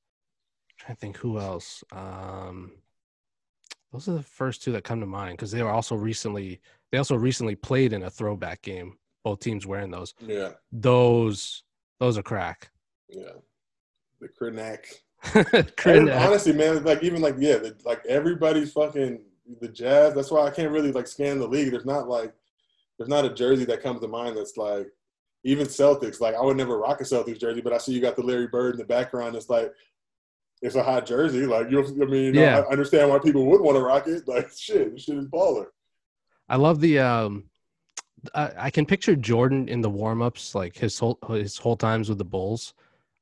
I think who else? Those are the first two that come to mind because they were also recently. They also recently played in a throwback game. Both teams wearing those. Yeah, those are crack. Yeah, the Krenak. Honestly, man, like even like yeah, like everybody's fucking the Jazz. That's why I can't really like scan the league. There's not a jersey that comes to mind that's like even Celtics. Like I would never rock a Celtics jersey, but I see you got the Larry Bird in the background. It's like. It's a hot jersey. Like, I understand why people would want to rock it. Like, shit is baller. I love the I can picture Jordan in the warm-ups, like his whole times with the Bulls.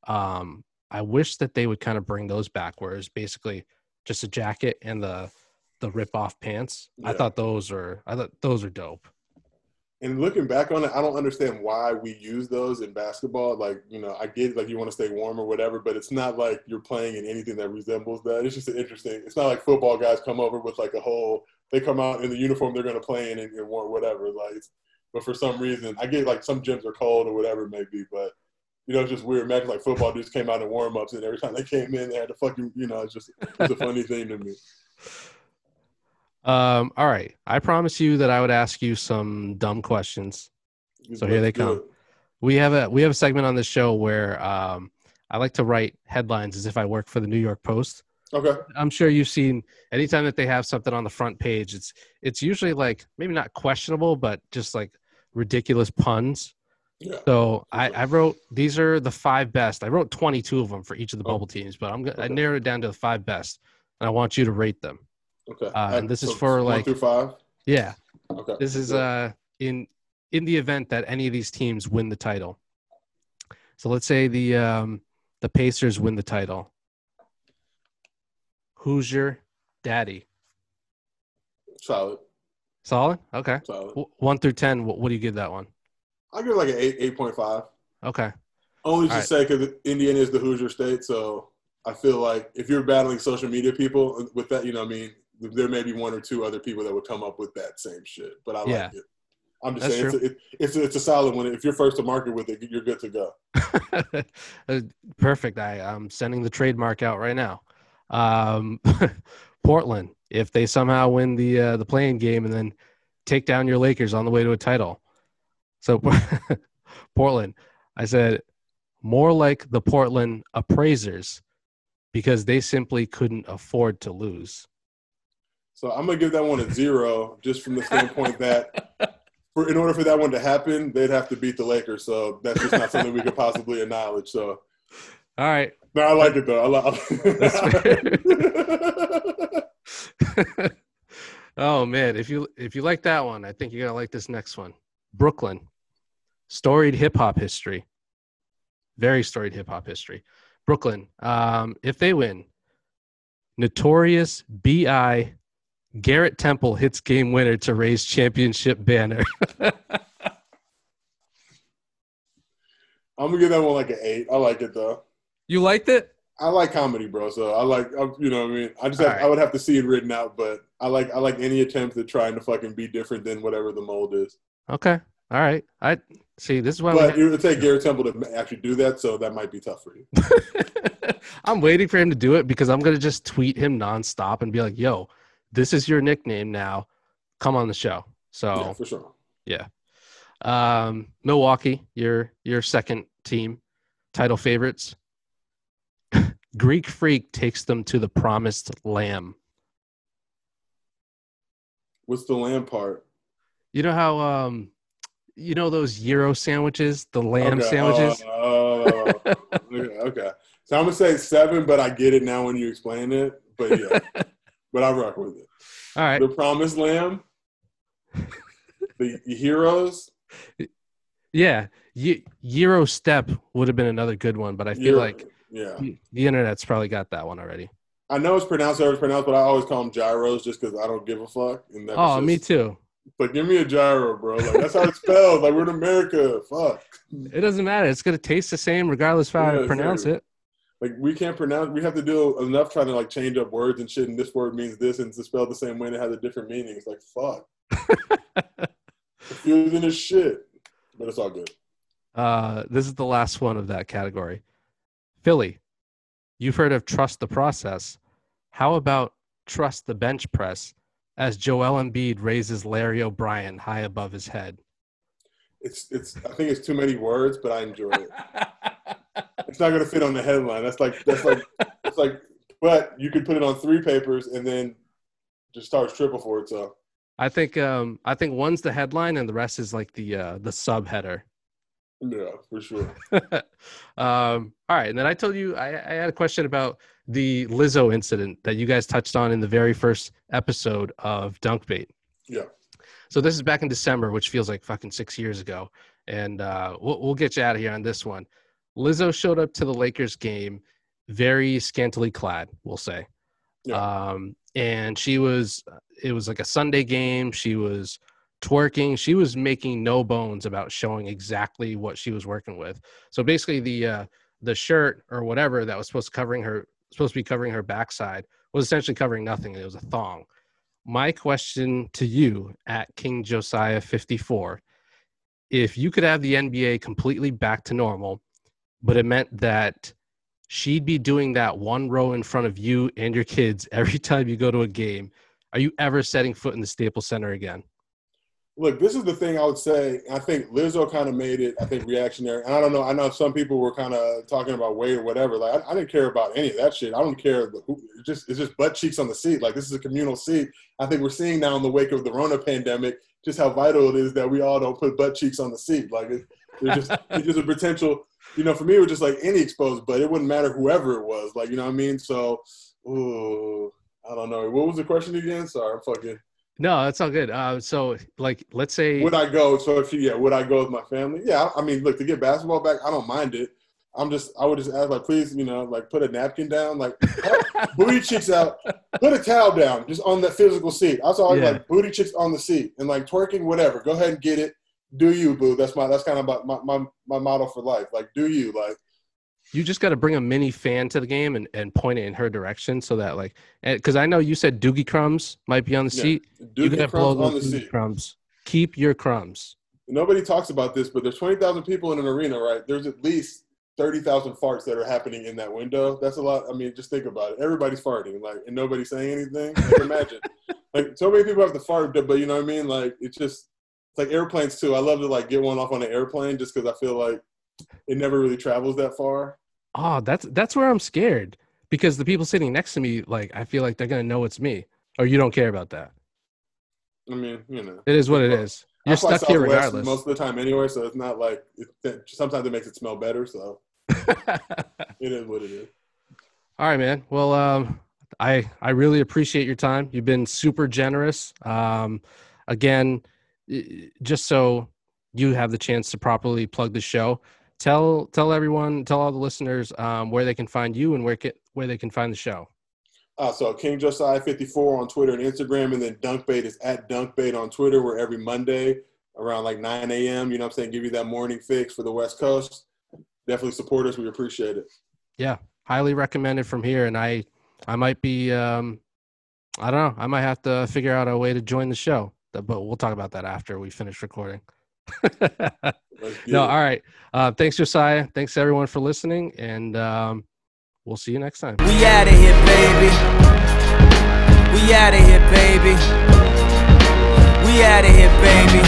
I wish that they would kind of bring those back, where it's basically just a jacket and the rip-off pants. Yeah. I thought those are dope. And looking back on it, I don't understand why we use those in basketball. Like, you know, I get like you want to stay warm or whatever, but it's not like you're playing in anything that resembles that. It's just an interesting – it's not like football guys come over with like a whole – they come out in the uniform they're going to play in and warm whatever. Like, but for some reason, I get like some gyms are cold or whatever it may be, but, you know, it's just weird. Imagine like football dudes came out in warm-ups and every time they came in, they had to fucking – you know, it's a funny thing to me. All right. I promise you that I would ask you some dumb questions. So here they come. We have a segment on this show where I like to write headlines as if I work for the New York Post. Okay. I'm sure you've seen anytime that they have something on the front page, it's usually like maybe not questionable, but just like ridiculous puns. Yeah. So I wrote, these are the five best. I wrote 22 of them for each of the bubble teams, but I narrowed it down to the five best, and I want you to rate them. Okay. And this is for like 1 through 5. Yeah. Okay. This is in the event that any of these teams win the title. So let's say the Pacers win the title. Who's your daddy? Solid. Solid? Okay. Solid. 1 through 10. What do you give that one? I give it like an 8.5. Okay. Only just say because Indiana is the Hoosier state, so I feel like if you're battling social media people with that, you know what I mean, there may be 1 or 2 other people that would come up with that same shit. But I like it. I'm just saying it's a solid one. If you're first to market with it, you're good to go. Perfect. I'm sending the trademark out right now. Portland, if they somehow win the play-in game and then take down your Lakers on the way to a title. So Portland, I said, more like the Portland appraisers because they simply couldn't afford to lose. So I'm going to give that one a 0 just from the standpoint that in order for that one to happen, they'd have to beat the Lakers. So that's just not something we could possibly acknowledge. So, all right. No, I like it, though. That's fair. Oh, man. If you like that one, I think you're going to like this next one. Brooklyn, storied hip-hop history. Very storied hip-hop history. Brooklyn, if they win, Notorious B.I. Garrett Temple hits game winner to raise championship banner. I'm going to give that one like an 8. I like it, though. You liked it? I like comedy, bro. So you know what I mean? I would have to see it written out, but I like any attempt at trying to fucking be different than whatever the mold is. Okay. All right. I see. This is why. But it would take Garrett Temple to actually do that, so that might be tough for you. I'm waiting for him to do it because I'm going to just tweet him nonstop and be like, yo, this is your nickname now. Come on the show. So, yeah, for sure. Yeah. Milwaukee, your second team, title favorites. Greek Freak takes them to the promised lamb. What's the lamb part? You know how those gyro sandwiches, the lamb sandwiches? Okay. So I'm going to say 7, but I get it now when you explain it. But yeah, but I rock with it. All right. The promised lamb, the heroes. Yeah. Gyro step would have been another good one, but I feel like the internet's probably got that one already. I know it's pronounced how it's pronounced, but I always call them gyros just because I don't give a fuck. And me too. Like, give me a gyro, bro. Like, that's how it's spelled. Like, we're in America. Fuck. It doesn't matter. It's going to taste the same regardless of how I pronounce it. Like, we can't pronounce – we have to do enough trying to, like, change up words and shit, and this word means this, and it's spelled the same way and it has a different meaning. It's like, fuck. Confusing as shit. But it's all good. This is the last one of that category. Philly, you've heard of trust the process. How about trust the bench press? As Joel Embiid raises Larry O'Brien high above his head. I think it's too many words, but I enjoy it. It's not going to fit on the headline. That's like. But you could put it on 3 papers and then just start stripping for it. So I think one's the headline and the rest is like the subheader. Yeah, for sure. All right, and then I told you I had a question about the Lizzo incident that you guys touched on in the very first episode of Dunk Bait. Yeah. So this is back in December, which feels like fucking 6 years ago, and we'll get you out of here on this one. Lizzo showed up to the Lakers game very scantily clad, we'll say. Yeah. And it was like a Sunday game. She was twerking. She was making no bones about showing exactly what she was working with. So basically the shirt or whatever that was supposed to be covering her backside was essentially covering nothing. It was a thong. My question to you at King Josiah 54, if you could have the NBA completely back to normal, but it meant that she'd be doing that one row in front of you and your kids every time you go to a game, are you ever setting foot in the Staples Center again? Look, this is the thing I would say. I think Lizzo kind of made it, I think, reactionary. And I don't know. I know some people were kind of talking about Wade or whatever. Like, I didn't care about any of that shit. I don't care. It's just butt cheeks on the seat. Like, this is a communal seat. I think we're seeing now in the wake of the Rona pandemic just how vital it is that we all don't put butt cheeks on the seat. Like, It's just a potential, you know, for me, it was just like any exposed, but it wouldn't matter whoever it was. Like, you know what I mean? So, ooh, I don't know. What was the question again? Sorry, I'm fucking. No, that's all good. So, like, let's say. Would I go? So, if you, yeah, would I go with my family? Yeah, I mean, look, to get basketball back, I don't mind it. I would just ask, like, please, you know, like, put a napkin down, like, booty cheeks out, put a towel down, just on that physical seat. I saw, like, booty cheeks on the seat and, like, twerking, whatever. Go ahead and get it. Do you, boo. That's kind of my motto for life. Like, do you, like. You just got to bring a mini fan to the game and point it in her direction so that, like, because I know you said Doogie Crumbs might be on the seat. Doogie Crumbs blow on the seat. Crumbs. Keep your crumbs. Nobody talks about this, but there's 20,000 people in an arena, right? There's at least 30,000 farts that are happening in that window. That's a lot. I mean, just think about it. Everybody's farting, like, and nobody's saying anything. Like, imagine. Like, so many people have to fart, but you know what I mean? Like, it's like airplanes, too. I love to, like, get one off on an airplane just because I feel like it never really travels that far. Oh, that's where I'm scared because the people sitting next to me, like, I feel like they're going to know it's me. Or you don't care about that. I mean, you know. It is what it is. You're stuck here regardless. Most of the time anyway, so it's not like – sometimes it makes it smell better, so – it is what it is. All right, man. Well, I really appreciate your time. You've been super generous. Again, just so you have the chance to properly plug the show, tell everyone, tell all the listeners where they can find you and where they can find the show. So King Josiah 54 on Twitter and Instagram, and then Dunk Bait is at Dunk Bait on Twitter. We're every Monday around like 9 a.m. You know what I'm saying? Give you that morning fix for the West Coast. Definitely support us. We appreciate it. Yeah. Highly recommended from here. And I might be, I don't know. I might have to figure out a way to join the show, but we'll talk about that after we finish recording. No. All right. Thanks, Josiah. Thanks everyone for listening. And we'll see you next time. We out of here, baby. We out of here, baby. We out of here, baby.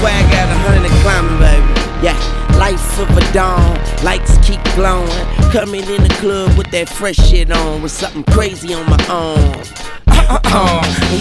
Swag out 100 climbing, baby. Yeah. Life of a dawn, lights keep glowing. Coming in the club with that fresh shit on, with something crazy on my arm.